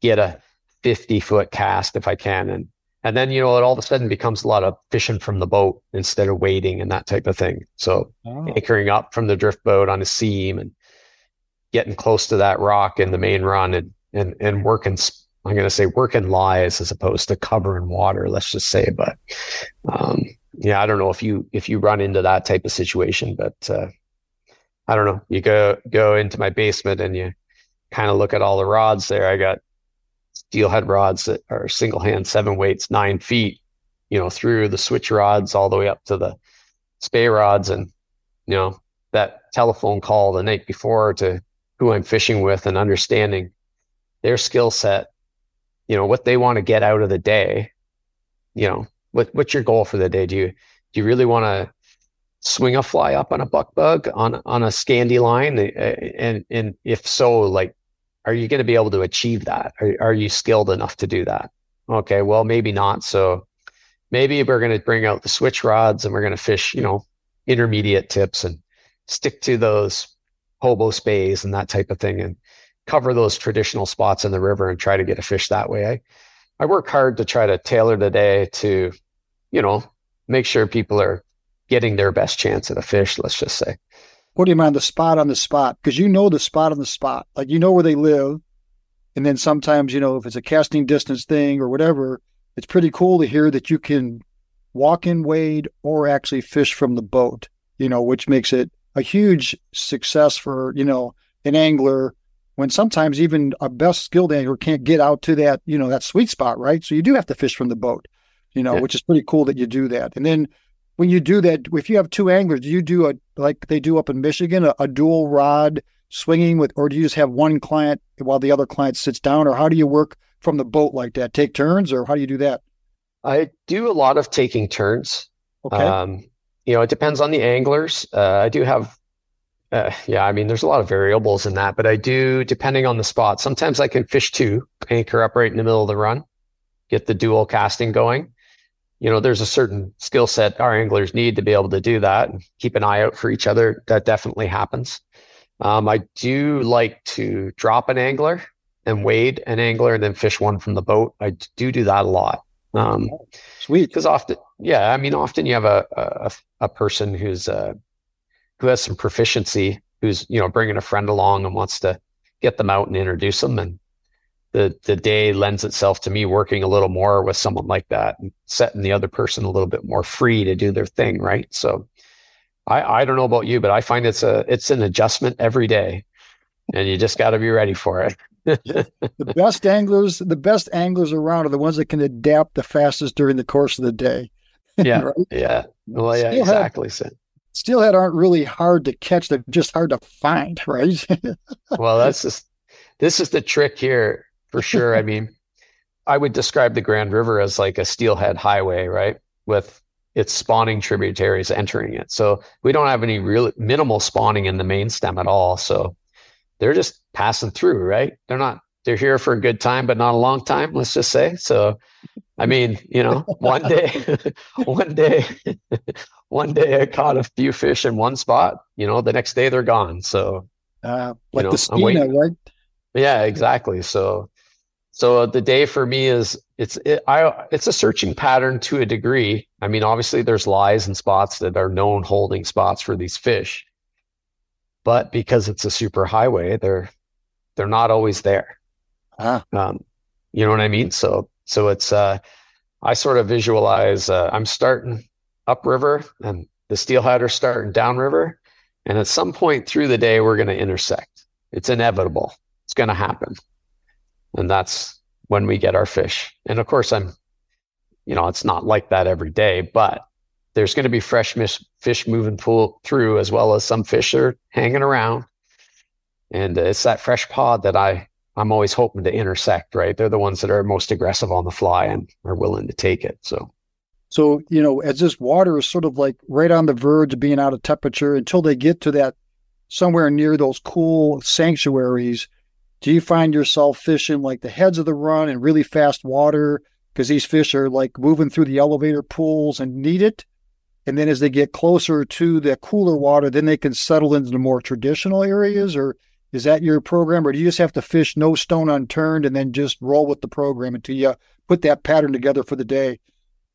get a 50-foot cast if I can. And then, you know, it all of a sudden becomes a lot of fishing from the boat instead of wading and that type of thing. So anchoring up from the drift boat on a seam and getting close to that rock in the main run and working, I'm going to say working lies as opposed to cover and water, let's just say. But, yeah, I don't know if you run into that type of situation, but, I don't know, you go into my basement and you kind of look at all the rods there. I got steelhead rods that are single hand, 7 weights, 9 feet, you know, through the switch rods all the way up to the spey rods. And, you know, that telephone call the night before to who I'm fishing with and understanding their skill set, you know, what they want to get out of the day, you know, what's your goal for the day? Do you really want to swing a fly up on a buck bug on a Scandi line? And if so, like, are you going to be able to achieve that? Are you skilled enough to do that? Okay, well, maybe not. So maybe we're going to bring out the switch rods and we're going to fish, you know, intermediate tips and stick to those hobo spays and that type of thing and cover those traditional spots in the river and try to get a fish that way. I work hard to try to tailor the day to, you know, make sure people are getting their best chance at a fish, let's just say. What do you mean on the spot? Because you know the spot on the spot. Like, you know where they live. And then sometimes, you know, if it's a casting distance thing or whatever, it's pretty cool to hear that you can walk in, wade, or actually fish from the boat, you know, which makes it a huge success for, you know, an angler when sometimes even a best skilled angler can't get out to that, you know, that sweet spot, right? So you do have to fish from the boat, you know, yeah. Which is pretty cool that you do that. And then when you do that, if you have two anglers, do you do like they do up in Michigan, a dual rod swinging with, or do you just have one client while the other client sits down, or how do you work from the boat like that? Take turns, or how do you do that? I do a lot of taking turns. Okay. You know, it depends on the anglers. I do have, yeah, I mean, there's a lot of variables in that, but I do, depending on the spot, sometimes I can fish two, anchor up right in the middle of the run, get the dual casting going. You know, there's a certain skill set our anglers need to be able to do that and keep an eye out for each other. That definitely happens. I do like to drop an angler and wade an angler and then fish one from the boat. I do that a lot. Sweet. Because often, yeah, I mean, often you have a person who's who has some proficiency, who's, you know, bringing a friend along and wants to get them out and introduce them. And the day lends itself to me working a little more with someone like that and setting the other person a little bit more free to do their thing, right? So I don't know about you, but I find it's an adjustment every day and you just got to be ready for it. The best anglers around are the ones that can adapt the fastest during the course of the day. Yeah. Right? Yeah. Well, yeah, exactly. Steelhead aren't really hard to catch. They're just hard to find, right? Well, this is the trick here for sure. I mean, I would describe the Grand River as like a steelhead highway, right? With its spawning tributaries entering it. So we don't have any real minimal spawning in the main stem at all. So they're just passing through, right? They're here for a good time, but not a long time, let's just say. So, I mean, you know, one day I caught a few fish in one spot, you know, the next day they're gone. So, like, you know, the spina, right? Yeah, exactly. So the day for me is it's a searching pattern to a degree. I mean, obviously there's lies and spots that are known holding spots for these fish, but because it's a super highway, they're not always there. You know what I mean? So it's, I sort of visualize, I'm starting upriver and the steelhead are starting downriver. And at some point through the day, we're going to intersect. It's inevitable. It's going to happen. And that's when we get our fish. And of course, it's not like that every day, but there's going to be fresh fish moving through, as well as some fish are hanging around. And it's that fresh pod that I'm always hoping to intersect, right? They're the ones that are most aggressive on the fly and are willing to take it. So, as this water is sort of like right on the verge of being out of temperature until they get to that somewhere near those cool sanctuaries, do you find yourself fishing like the heads of the run and really fast water because these fish are like moving through the elevator pools and need it? And then as they get closer to the cooler water, then they can settle into the more traditional areas? Or is that your program? Or do you just have to fish no stone unturned and then just roll with the program until you put that pattern together for the day?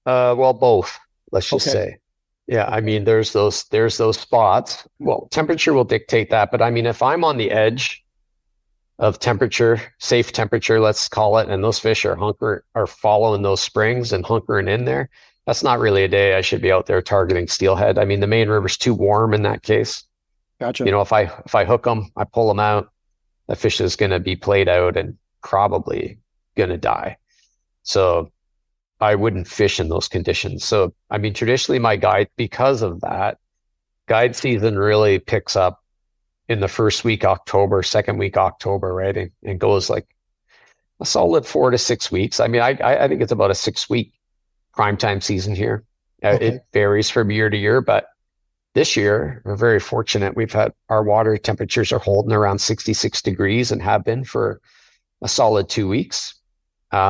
Well, both, let's just say. Yeah, there's those spots. Well, temperature will dictate that. But if I'm on the edge of temperature, safe temperature, let's call it, and those fish are following those springs and hunkering in there, that's not really a day I should be out there targeting steelhead. The main river's too warm in that case. Gotcha. If I hook them, I pull them out, the fish is going to be played out and probably going to die. So I wouldn't fish in those conditions. So, traditionally my guide, because of that, guide season really picks up in the first week, October, second week, October, right? And goes like a solid 4 to 6 weeks. I think it's about a 6-week primetime season here. Okay. It varies from year to year, but this year we're very fortunate. We've had our water temperatures are holding around 66 degrees and have been for a solid 2 weeks.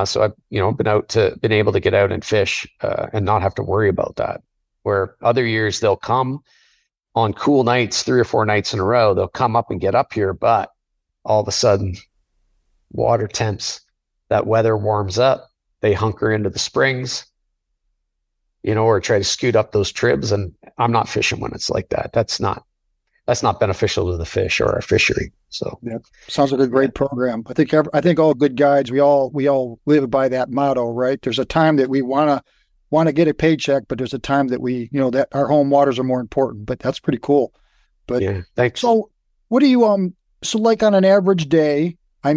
So I've, been able to get out and fish and not have to worry about that. Where other years they'll come on cool nights, 3 or 4 nights in a row, they'll come up and get up here. But all of a sudden, water temps, that weather warms up, they hunker into the springs, or try to scoot up those tribs. And I'm not fishing when it's like that. That's not beneficial to the fish or our fishery. So yeah, sounds like a great program. I think all good guides, we all live by that motto, right? There's a time that we want to get a paycheck, but there's a time that we, that our home waters are more important. But that's pretty cool. But yeah, thanks. So what do you so like on an average day? I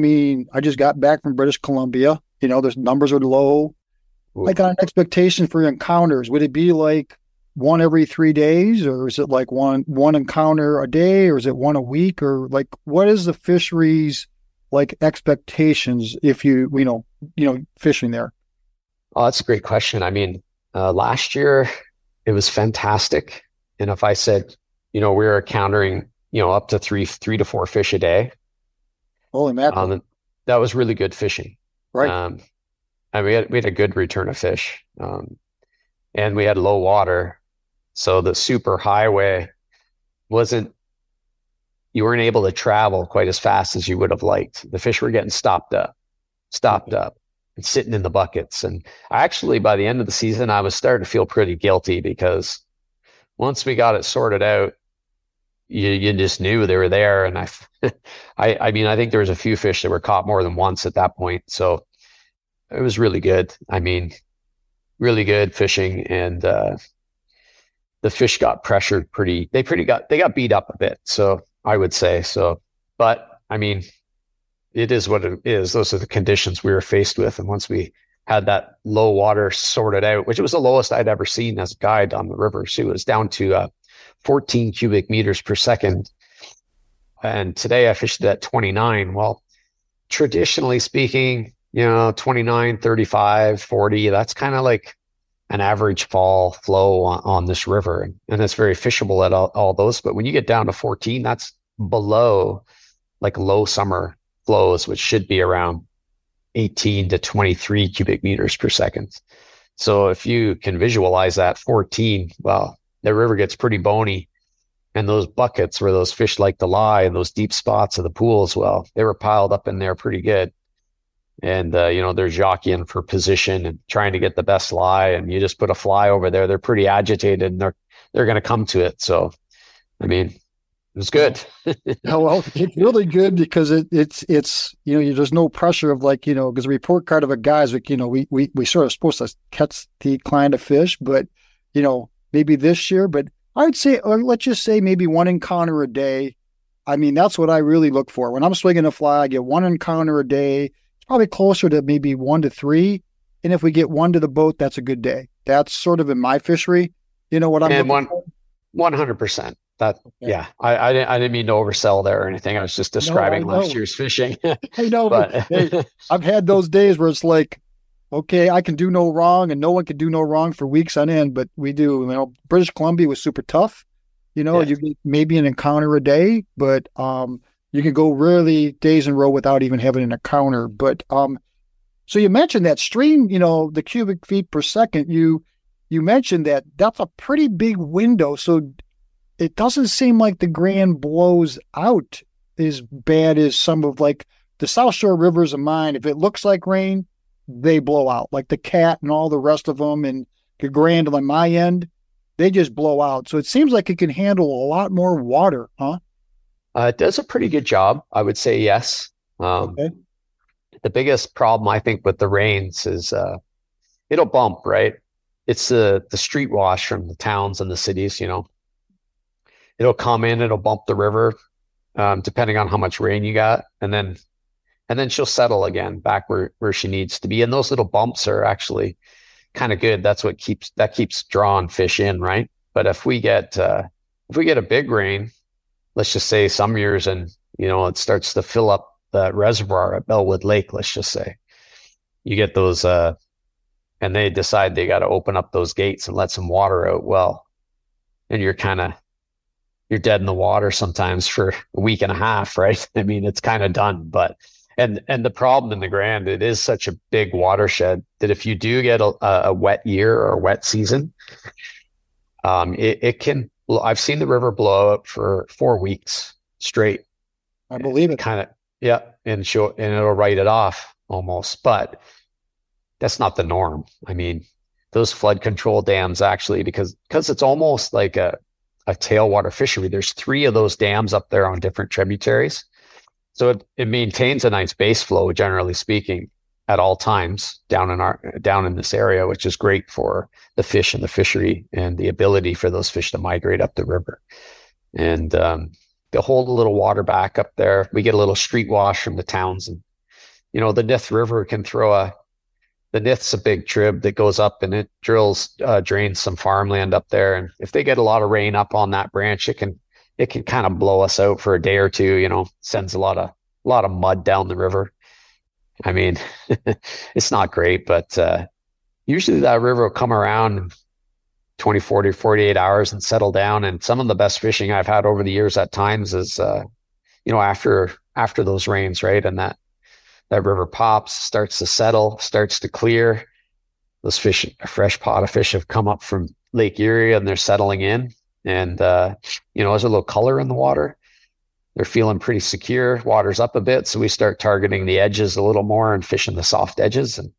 just got back from British Columbia. There's numbers are low. Ooh. Like on an expectation for your encounters, would it be like one every 3 days, or is it like one encounter a day, or is it one a week, or like what is the fisheries like expectations if you fishing there? Oh, that's a great question. Last year it was fantastic, and if I said we were encountering up to three to four fish a day. Holy mackerel! That was really good fishing, right? And we had a good return of fish, and we had low water. So the super highway you weren't able to travel quite as fast as you would have liked. The fish were getting stopped up and sitting in the buckets. And actually by the end of the season, I was starting to feel pretty guilty because once we got it sorted out, you just knew they were there. And I think there was a few fish that were caught more than once at that point. So it was really good. Really good fishing, and the fish got pressured they got beat up a bit, so I would say so. But it is what it is. Those are the conditions we were faced with, and once we had that low water sorted out, which was the lowest I'd ever seen as a guide on the river. She was down to 14 cubic meters per second, and today I fished at 29. Well, traditionally speaking, 29, 35, 40, that's kind of like an average fall flow on this river. And it's very fishable at all those. But when you get down to 14, that's below like low summer flows, which should be around 18 to 23 cubic meters per second. So if you can visualize that 14, well, the river gets pretty bony. And those buckets where those fish like to lie and those deep spots of the pools, well, they were piled up in there pretty good. And, they're jockeying for position and trying to get the best lie. And you just put a fly over there. They're pretty agitated, and they're going to come to it. So, it was good. Well, it's really good because it's there's no pressure of like, because the report card of a guy's like, we sort of supposed to catch the client of fish, but, maybe this year. But I would say, or let's just say maybe one encounter a day. That's what I really look for. When I'm swinging a fly, I get one encounter a day. probably closer to maybe 1 to 3. And if we get one to the boat, that's a good day. That's sort of in my fishery. You know what I'm looking for? 100%. That, okay. Yeah, I didn't mean to oversell there or anything. I was just describing last year's fishing. I know, but hey, I've had those days where it's like, okay, I can do no wrong, and no one can do no wrong for weeks on end, but we do. You know, British Columbia was super tough. You know, you get maybe an encounter a day, but you can go really days in a row without even having an encounter. But so you mentioned that stream, you know, the cubic feet per second. You mentioned that that's a pretty big window. So it doesn't seem like the Grand blows out as bad as some of like the South Shore rivers of mine. If it looks like rain, they blow out, like the Cat and all the rest of them, and the Grand on my end, they just blow out. So it seems like it can handle a lot more water, huh? It does a pretty good job, I would say. Yes. Okay. The biggest problem I think with the rains is it'll bump, right? It's the street wash from the towns and the cities. You know, it'll come in, it'll bump the river, depending on how much rain you got, and then she'll settle again back where she needs to be. And those little bumps are actually kind of good. That's what keeps drawing fish in, right? But if we get a big rain, let's just say some years, and you know, it starts to fill up the reservoir at Bellwood Lake, let's just say, you get those and they decide they got to open up those gates and let some water out. Well, and you're dead in the water sometimes for a week and a half, right? I mean, it's kind of done. But and the problem in the Grand, it is such a big watershed that if you do get a wet year or a wet season, it can. I've seen the river blow up for 4 weeks straight. I believe it. Kind of, yeah, and it'll write it off almost. But that's not the norm. I mean, those flood control dams actually, because it's almost like a tailwater fishery. There's 3 of those dams up there on different tributaries. So it maintains a nice base flow, generally speaking, at all times down in this area, which is great for the fish and the fishery and the ability for those fish to migrate up the river. And they'll hold a little water back up there. We get a little street wash from the towns, and you know, the Nith River can throw the Nith's a big trib that goes up, and it drains some farmland up there. And if they get a lot of rain up on that branch, it can kind of blow us out for a day or two, you know, sends a lot of mud down the river. I mean, it's not great, but usually that river will come around 24 to 48 hours and settle down. And some of the best fishing I've had over the years at times is, you know, after those rains, right? And that river pops, starts to settle, starts to clear. Those fish, a fresh pot of fish have come up from Lake Erie, and they're settling in. And, you know, there's a little color in the water. They're feeling pretty secure. Water's up a bit. So we start targeting the edges a little more and fishing the soft edges. And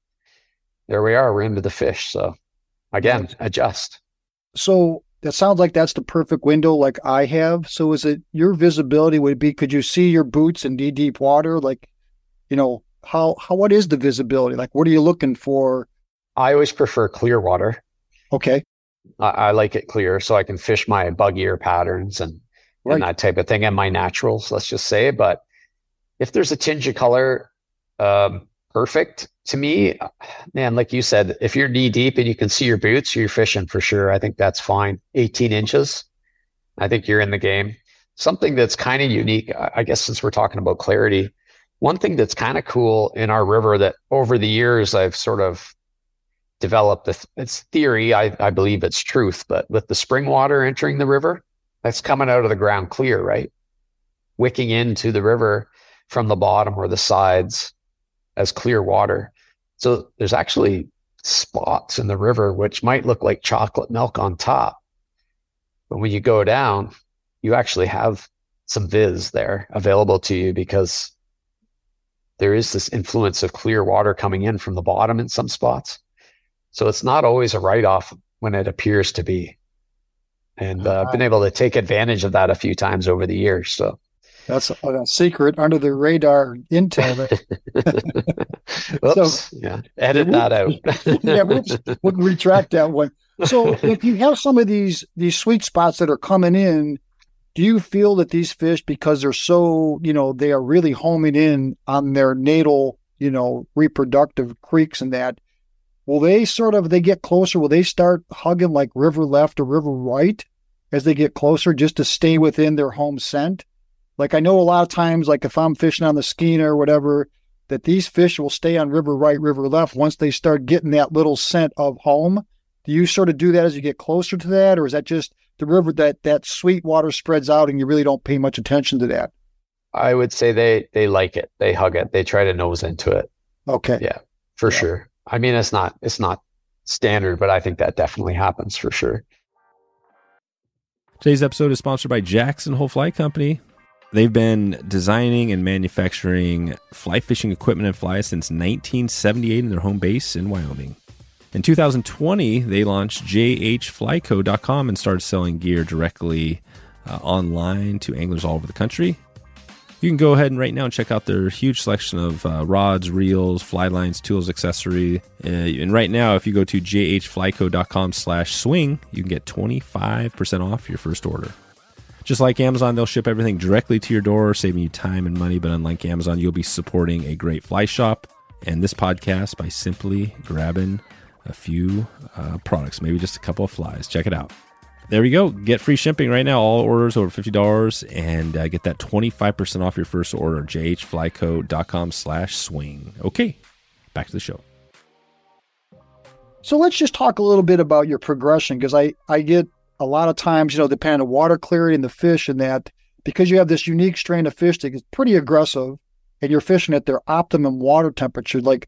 there we are. We're into the fish. So again, adjust. So that sounds like that's the perfect window like I have. So is it your visibility would be, could you see your boots in deep water? Like, you know, what is the visibility? Like, what are you looking for? I always prefer clear water. Okay. I like it clear so I can fish my bug ear patterns and that type of thing, and my naturals, let's just say. But if there's a tinge of color, perfect to me, man. Like you said, if you're knee deep and you can see your boots, you're fishing for sure. I think that's fine. 18 inches. I think you're in the game. Something that's kind of unique, I guess, since we're talking about clarity, one thing that's kind of cool in our river that over the years I've sort of developed it's theory. I believe it's truth, but with the spring water entering the river, that's coming out of the ground clear, right? Wicking into the river from the bottom or the sides as clear water. So there's actually spots in the river which might look like chocolate milk on top, but when you go down, you actually have some viz there available to you because there is this influence of clear water coming in from the bottom in some spots. So it's not always a write-off when it appears to be. And I've been able to take advantage of that a few times over the years. So that's a secret under the radar intel. Oops, so, yeah, edit that out. Yeah, we'll retract that one. So if you have some of these sweet spots that are coming in, do you feel that these fish, because they're so, you know, they are really homing in on their natal you know, reproductive creeks and that, will they sort of, they get closer, will they start hugging like river left or river right as they get closer just to stay within their home scent? Like I know a lot of times, like if I'm fishing on the Skeena or whatever, that these fish will stay on river right, river left once they start getting that little scent of home. Do you sort of do that as you get closer to that, or is that just the river that sweet water spreads out and you really don't pay much attention to that? I would say they like it. They hug it. They try to nose into it. Okay. Yeah, for sure. I mean, it's not standard, but I think that definitely happens for sure. Today's episode is sponsored by Jackson Hole Fly Company. They've been designing and manufacturing fly fishing equipment and flies since 1978 in their home base in Wyoming. In 2020, they launched jhflyco.com and started selling gear directly online to anglers all over the country. You can go ahead and right now and check out their huge selection of rods, reels, fly lines, tools, accessory. And right now, if you go to jhflyco.com/swing, you can get 25% off your first order. Just like Amazon, they'll ship everything directly to your door, saving you time and money. But unlike Amazon, you'll be supporting a great fly shop and this podcast by simply grabbing a few products, maybe just a couple of flies. Check it out. There you go. Get free shipping right now. All orders over $50 and get that 25% off your first order. jhflyco.com/swing. Okay, back to the show. So let's just talk a little bit about your progression, because I get... a lot of times, you know, depending on water clarity and the fish and that, because you have this unique strain of fish that is pretty aggressive and you're fishing at their optimum water temperature. Like,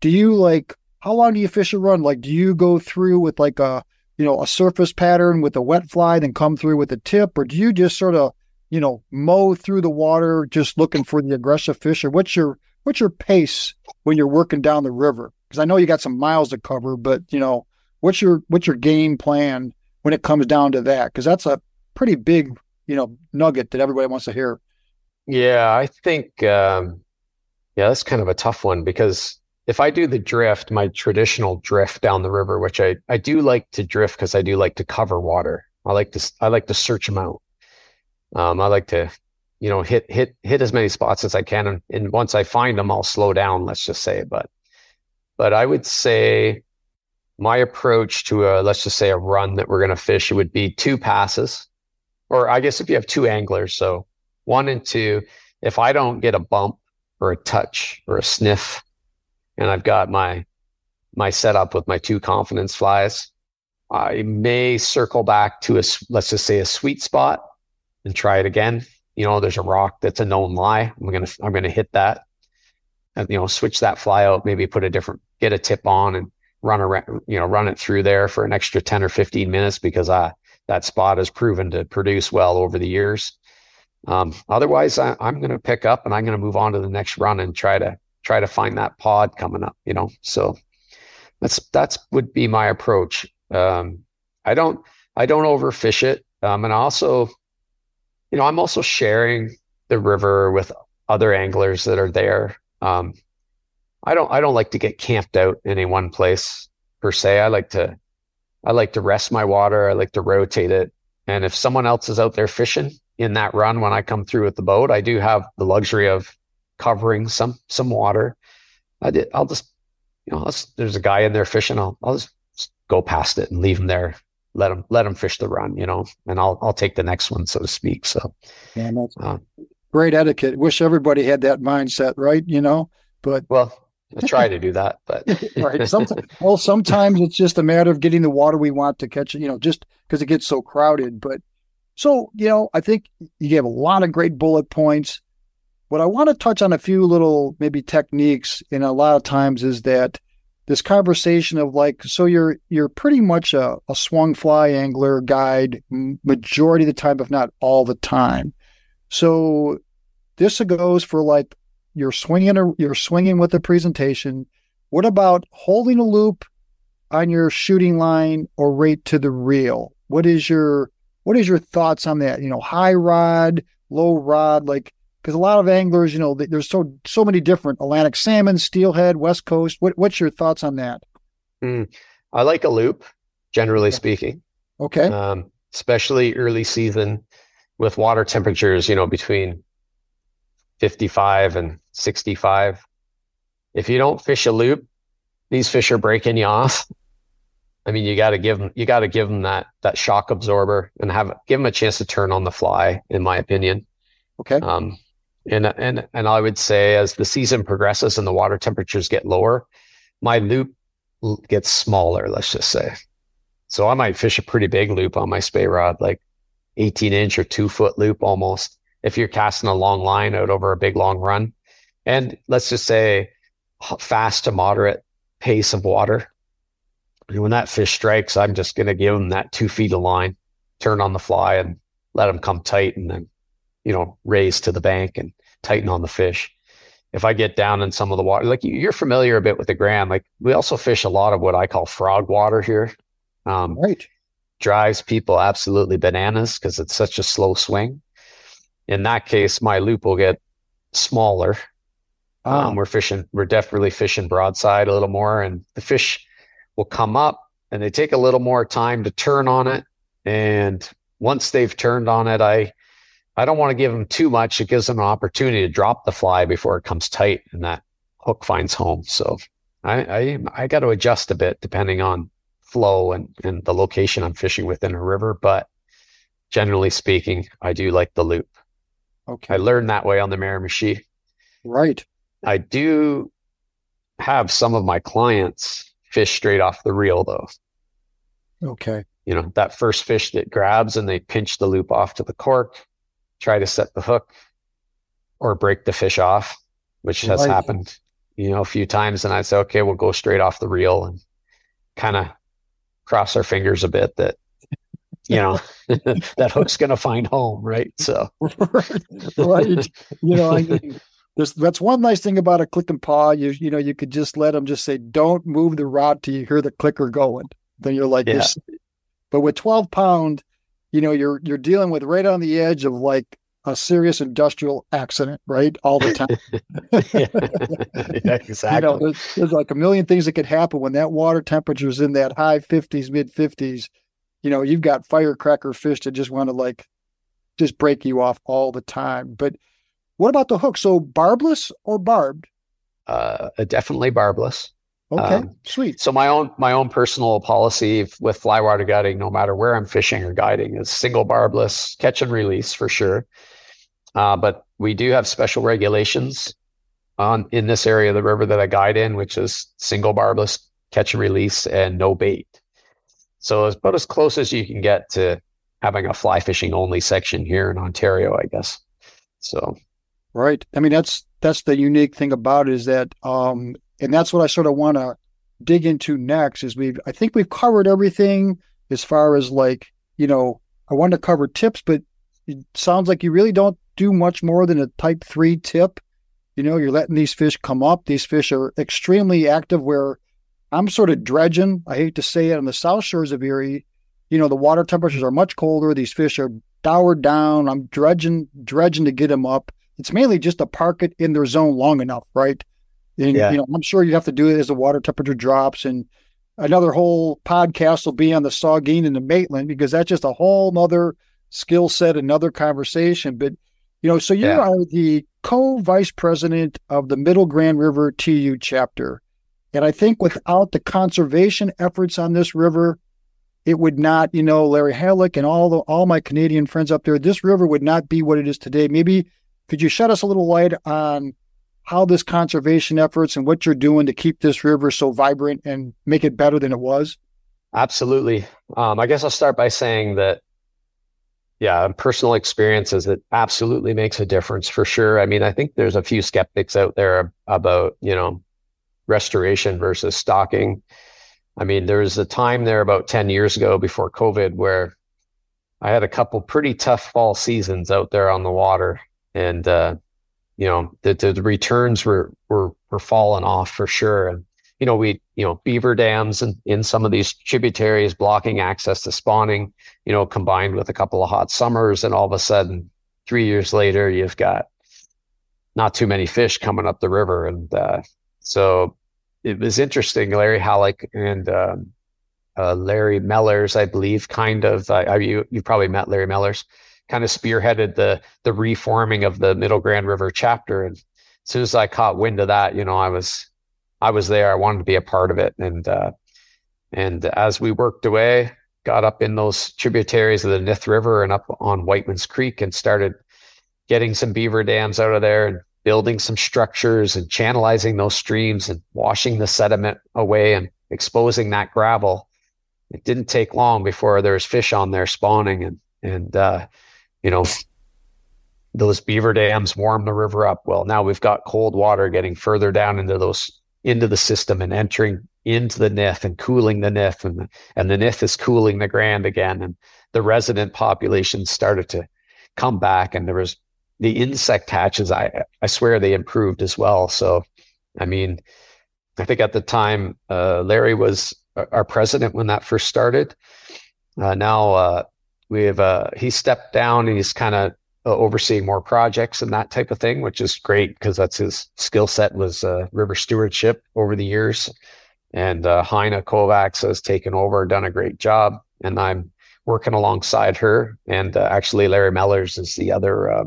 do you like, how long do you fish a run? Like, do you go through with like a, you know, a surface pattern with a wet fly, then come through with a tip? Or do you just sort of, you know, mow through the water just looking for the aggressive fish? Or what's your pace when you're working down the river? Because I know you got some miles to cover, but you know, what's your game plan when it comes down to that? Because that's a pretty big, you know, nugget that everybody wants to hear. Yeah, I think, that's kind of a tough one, because if I do the drift, my traditional drift down the river, which I do like to drift because I do like to cover water. I like to search them out. I like to, you know, hit as many spots as I can. And once I find them, I'll slow down, let's just say. But I would say my approach to a run that we're going to fish, it would be two passes, or I guess if you have two anglers, so one and two. If I don't get a bump or a touch or a sniff, and I've got my setup with my two confidence flies, I may circle back to a sweet spot and try it again. You know, there's a rock that's a known lie. I'm gonna hit that, and you know, switch that fly out. Maybe get a tip on and run around, you know, run it through there for an extra 10 or 15 minutes because that spot has proven to produce well over the years. Otherwise, I'm going to pick up and I'm going to move on to the next run and try to find that pod coming up, you know? So that's would be my approach. I don't overfish it. And also, you know, I'm also sharing the river with other anglers that are there. I don't like to get camped out in any one place per se. I like to rest my water. I like to rotate it. And if someone else is out there fishing in that run, when I come through with the boat, I do have the luxury of covering some water. I'll just, you know, there's a guy in there fishing. I'll just go past it and leave him there. Let him fish the run, you know, and I'll take the next one, so to speak. So yeah, that's great etiquette. Wish everybody had that mindset, right? You know, I try to do that, but right. Sometimes it's just a matter of getting the water we want to catch, you know, just because it gets so crowded. But so, you know, I think you gave a lot of great bullet points. What I want to touch on a few little maybe techniques, and a lot of times is that this conversation of like, so you're pretty much a swung fly angler guide majority of the time, if not all the time. So this goes for like, you're swinging with a presentation. What about holding a loop on your shooting line or right to the reel? What is your thoughts on that? You know, high rod, low rod, like, because a lot of anglers, you know, there's so many different Atlantic salmon, steelhead, West Coast. What's your thoughts on that? I like a loop, generally speaking. Okay. Especially early season with water temperatures, you know, between 55 and 65. If you don't fish a loop, these fish are breaking you off. I mean, you got to give them that shock absorber and give them a chance to turn on the fly, in my opinion. Okay. And I would say as the season progresses and the water temperatures get lower, my loop gets smaller, let's just say. So I might fish a pretty big loop on my spay rod, like 18-inch or 2-foot loop almost, if you're casting a long line out over a big long run. And let's just say fast to moderate pace of water. And when that fish strikes, I'm just going to give him that 2 feet of line, turn on the fly and let him come tight and then, raise to the bank and tighten on the fish. If I get down in some of the water, like you're familiar a bit with the Grand, like we also fish a lot of what I call frog water here. Right. Drives people absolutely bananas because it's such a slow swing. In that case, my loop will get smaller. We're definitely fishing broadside a little more, and the fish will come up and they take a little more time to turn on it. And once they've turned on it, I don't want to give them too much. It gives them an opportunity to drop the fly before it comes tight and that hook finds home. So I got to adjust a bit depending on flow and the location I'm fishing within a river. But generally speaking, I do like the loop. Okay. I learned that way on the Miramichi. Right. I do have some of my clients fish straight off the reel though. Okay. That first fish that grabs and they pinch the loop off to the cork, try to set the hook or break the fish off, which has happened, a few times. And I say, okay, we'll go straight off the reel and kind of cross our fingers a bit that, that hook's going to find home. Right. So, right. That's one nice thing about a click and paw. You could just let them just say, don't move the rod till you hear the clicker going. Then you're like, this. But with 12 pound, you're dealing with right on the edge of like a serious industrial accident, right? All the time. Yeah, exactly. There's like a million things that could happen when that water temperature is in that high 50s, mid 50s. You've got firecracker fish that just want to just break you off all the time. But what about the hook? So barbless or barbed? Definitely barbless. Okay, sweet. So my own personal policy with fly water guiding, no matter where I'm fishing or guiding, is single barbless catch and release for sure. But we do have special regulations in this area of the river that I guide in, which is single barbless catch and release and no bait. So it's about as close as you can get to having a fly fishing only section here in Ontario, I guess. So, right. I mean, that's the unique thing about it is that. And that's what I sort of want to dig into next is I think we've covered everything as far as I want to cover tips, but it sounds like you really don't do much more than a type 3 tip. You're letting these fish come up. These fish are extremely active where I'm sort of dredging. I hate to say it, on the south shores of Erie, the water temperatures are much colder. These fish are dowered down. I'm dredging to get them up. It's mainly just to park it in their zone long enough, right? And, I'm sure you have to do it as the water temperature drops, and another whole podcast will be on the Saugeen and the Maitland, because that's just a whole nother skill set, another conversation. But, so you are the co-vice president of the Middle Grand River TU chapter. And I think without the conservation efforts on this river, it would not, Larry Halleck and all my Canadian friends up there, this river would not be what it is today. Maybe could you shed us a little light on how this conservation efforts and what you're doing to keep this river so vibrant and make it better than it was? Absolutely. I guess I'll start by saying that, personal experiences, it absolutely makes a difference for sure. I mean, I think there's a few skeptics out there about, restoration versus stocking. I mean, there was a time there about 10 years ago before COVID where I had a couple pretty tough fall seasons out there on the water, and, the returns were falling off for sure. And, beaver dams and in some of these tributaries blocking access to spawning, combined with a couple of hot summers. And all of a sudden, 3 years later, you've got not too many fish coming up the river. And so it was interesting. Larry Halleck and Larry Mellors, I believe, kind of, you probably met Larry Mellors, kind of spearheaded the reforming of the Middle Grand River chapter. And as soon as I caught wind of that, I was I was there. I wanted to be a part of it. And as we worked away, got up in those tributaries of the Nith River and up on Whiteman's Creek and started getting some beaver dams out of there and building some structures and channelizing those streams and washing the sediment away and exposing that gravel. It didn't take long before there was fish on there spawning, and you know, those beaver dams warm the river up. Well, now we've got cold water getting further down into the system and entering into the Nith and cooling the Nith, and the Nith is cooling the Grand again. And the resident population started to come back, and there was the insect hatches. I swear they improved as well. So, I mean, I think at the time, Larry was our president when that first started. Now we have, he stepped down and he's kind of overseeing more projects and that type of thing, which is great because that's his skill set, was river stewardship over the years. And Heine Kovacs has taken over, done a great job, and I'm working alongside her. And actually, Larry Mellors is the other,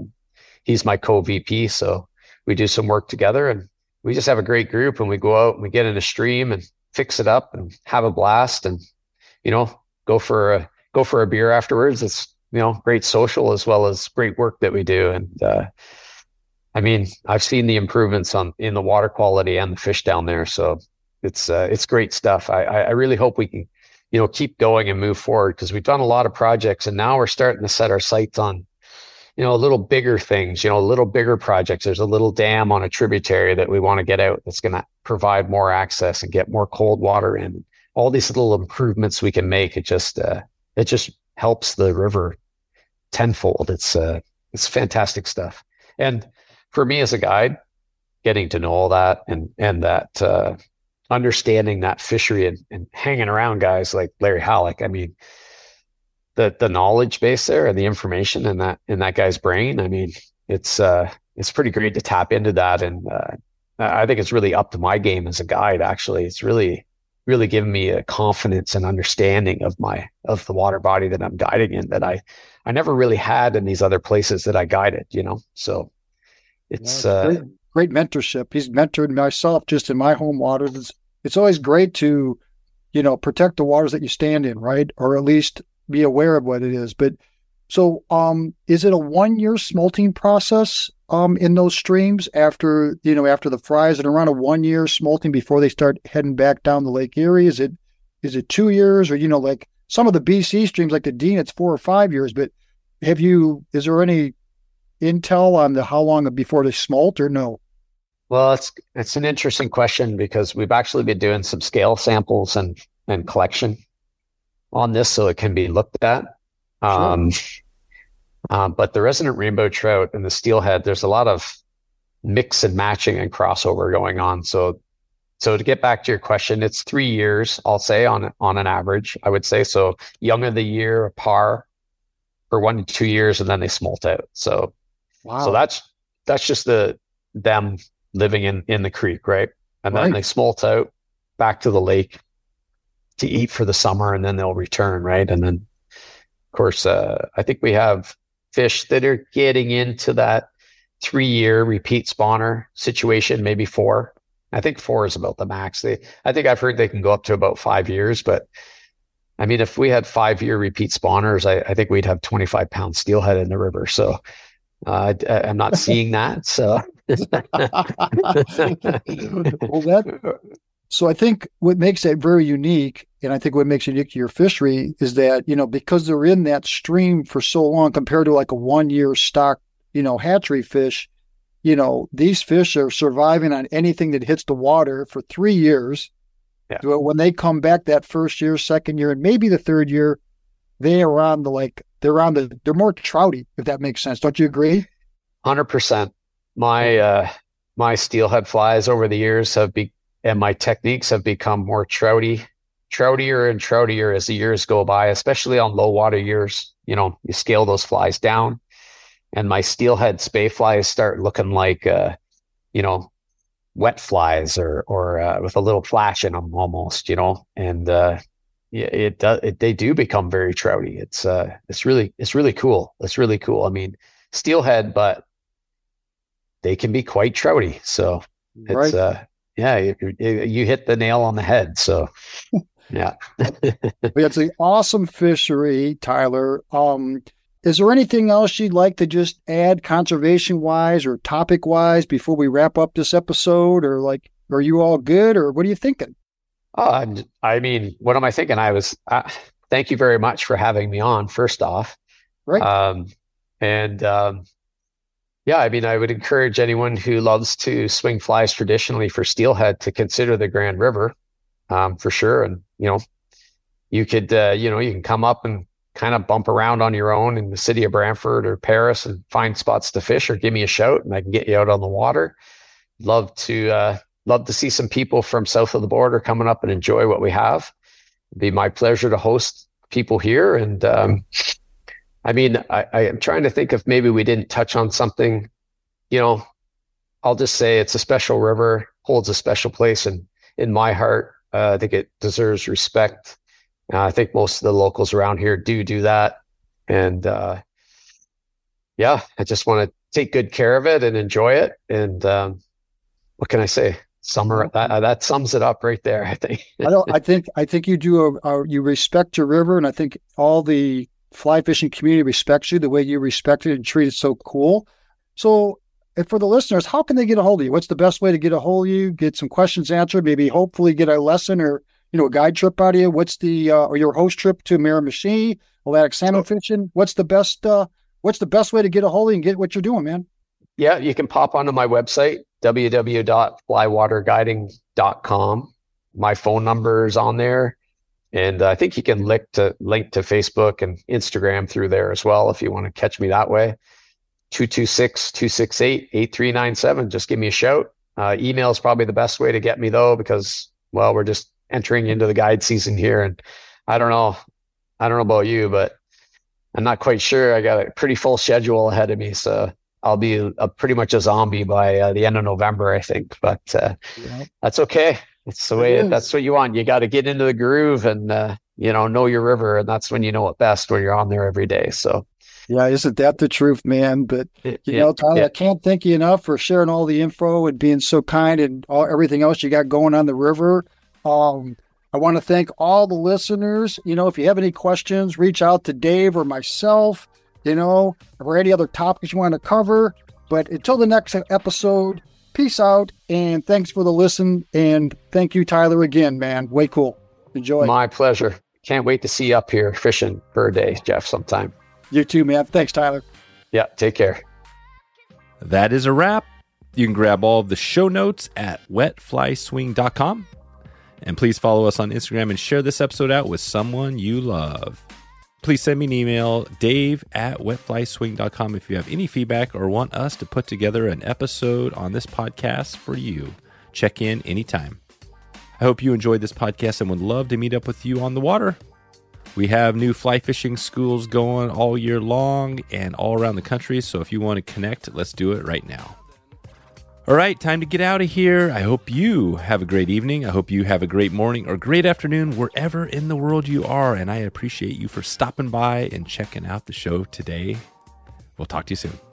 he's my co-VP. So we do some work together, and we just have a great group, and we go out and we get in a stream and fix it up and have a blast, and, you know, go for a beer afterwards. It's, you know, great social as well as great work that we do. And I mean, I've seen the improvements in the water quality and the fish down there. So it's great stuff. I really hope we can, you know, keep going and move forward, because we've done a lot of projects, and now we're starting to set our sights on, you know, a little bigger things, you know, little bigger projects. There's a little dam on a tributary that we want to get out that's going to provide more access and get more cold water in. All these little improvements we can make. It just helps the river tenfold. It's fantastic stuff. And for me as a guide, getting to know all that and that, understanding that fishery and hanging around guys like Larry Halleck, I mean, the knowledge base there and the information in that guy's brain, I mean, it's pretty great to tap into that. And I think it's really up to my game as a guide, actually. It's really given me a confidence and understanding of the water body that I'm guiding in, that I never really had in these other places that I guided, you know? So it's great mentorship. He's mentored myself just in my home waters. It's always great to, you know, protect the waters that you stand in, right? Or at least be aware of what it is. But so, is it a 1 year smolting process, in those streams after the fries, and around a 1 year smolting before they start heading back down the Lake Erie? Is it 2 years, or, you know, like some of the BC streams, like the Dean, it's 4 or 5 years, but is there any intel on how long before they smolt, or no? Well, it's an interesting question, because we've actually been doing some scale samples and collection on this, so it can be looked at. Sure. But the resident rainbow trout and the steelhead, there's a lot of mix and matching and crossover going on. So to get back to your question, it's 3 years, I'll say, on an average, I would say. So young of the year, a par for 1 to 2 years, and then they smolt out. So, wow. So that's just them living in the creek, right? And right. Then they smolt out back to the lake to eat for the summer, and then they'll return, right? And then, of course, I think we have fish that are getting into that 3 year repeat spawner situation, maybe 4. I think 4 is about the max. I think I've heard they can go up to about 5 years, but I mean, if we had 5 year repeat spawners, I think we'd have 25 pound steelhead in the river. So I'm not seeing that. So, so I think what makes it very unique, and I think what makes it unique to your fishery, is that, you know, because they're in that stream for so long compared to like a 1 year stock, you know, hatchery fish, you know, these fish are surviving on anything that hits the water for 3 years. Yeah. When they come back that first year, second year, and maybe the third year, they're more trouty, if that makes sense. Don't you agree? 100%. My steelhead flies over the years and my techniques have become more troutier and troutier as the years go by, especially on low water years. You know, you scale those flies down, and my steelhead spay flies start looking like, you know, wet flies or with a little flash in them almost, you know, and they do become very trouty. It's really cool. I mean, steelhead, but they can be quite trouty. So it's, right. yeah, you hit the nail on the head. So, yeah. It's an awesome fishery, Tyler. Is there anything else you'd like to just add conservation-wise or topic-wise before we wrap up this episode? Or like, are you all good? Or what are you thinking? I mean, what am I thinking? Thank you very much for having me on, first off. Right. Yeah, I mean, I would encourage anyone who loves to swing flies traditionally for steelhead to consider the Grand River, for sure. And, you know, you could, you can come up and kind of bump around on your own in the city of Brantford or Paris and find spots to fish, or give me a shout and I can get you out on the water. Love to see some people from south of the border coming up and enjoy what we have. It'd be my pleasure to host people here. And, I mean, I am trying to think if maybe we didn't touch on something. You know, I'll just say it's a special river, holds a special place in my heart. I think it deserves respect. I think most of the locals around here do that. And yeah, I just want to take good care of it and enjoy it. And what can I say? That sums it up right there, I think. I think you do. You respect your river, and I think all the fly fishing community respects you the way you respect it and treat it so cool. So for the listeners, how can they get a hold of you? What's the best way to get a hold of you, get some questions answered, maybe hopefully get a lesson or, you know, a guide trip out of you? What's the, or your host trip to Miramichi, Atlantic salmon fishing? What's the best way to get a hold of you and get what you're doing, man? Yeah, you can pop onto my website, www.flywaterguiding.com. My phone number is on there. And I think you can link to Facebook and Instagram through there as well if you want to catch me that way. 226-268-8397. Just give me a shout. Email is probably the best way to get me, though, because, well, we're just entering into the guide season here. And I don't know about you, but I'm not quite sure. I got a pretty full schedule ahead of me. So I'll be pretty much a zombie by the end of November, I think. But that's okay. It's the way. That's what you want. You got to get into the groove and, know your river. And that's when you know it best, when you're on there every day. So, yeah, isn't that the truth, man? But, Tyler, I can't thank you enough for sharing all the info and being so kind and everything else you got going on the river. I want to thank all the listeners. You know, if you have any questions, reach out to Dave or myself, or any other topics you want to cover. But until the next episode, peace out, and thanks for the listen. And thank you, Tyler, again, man. Way cool. Enjoy. My pleasure. Can't wait to see you up here fishing for a day, Jeff, sometime. You too, man. Thanks, Tyler. Yeah, take care. That is a wrap. You can grab all of the show notes at wetflyswing.com. And please follow us on Instagram and share this episode out with someone you love. Please send me an email, dave@wetflyswing.com, if you have any feedback or want us to put together an episode on this podcast for you. Check in anytime. I hope you enjoyed this podcast and would love to meet up with you on the water. We have new fly fishing schools going all year long and all around the country, so if you want to connect, let's do it right now. All right, time to get out of here. I hope you have a great evening. I hope you have a great morning or great afternoon wherever in the world you are. And I appreciate you for stopping by and checking out the show today. We'll talk to you soon.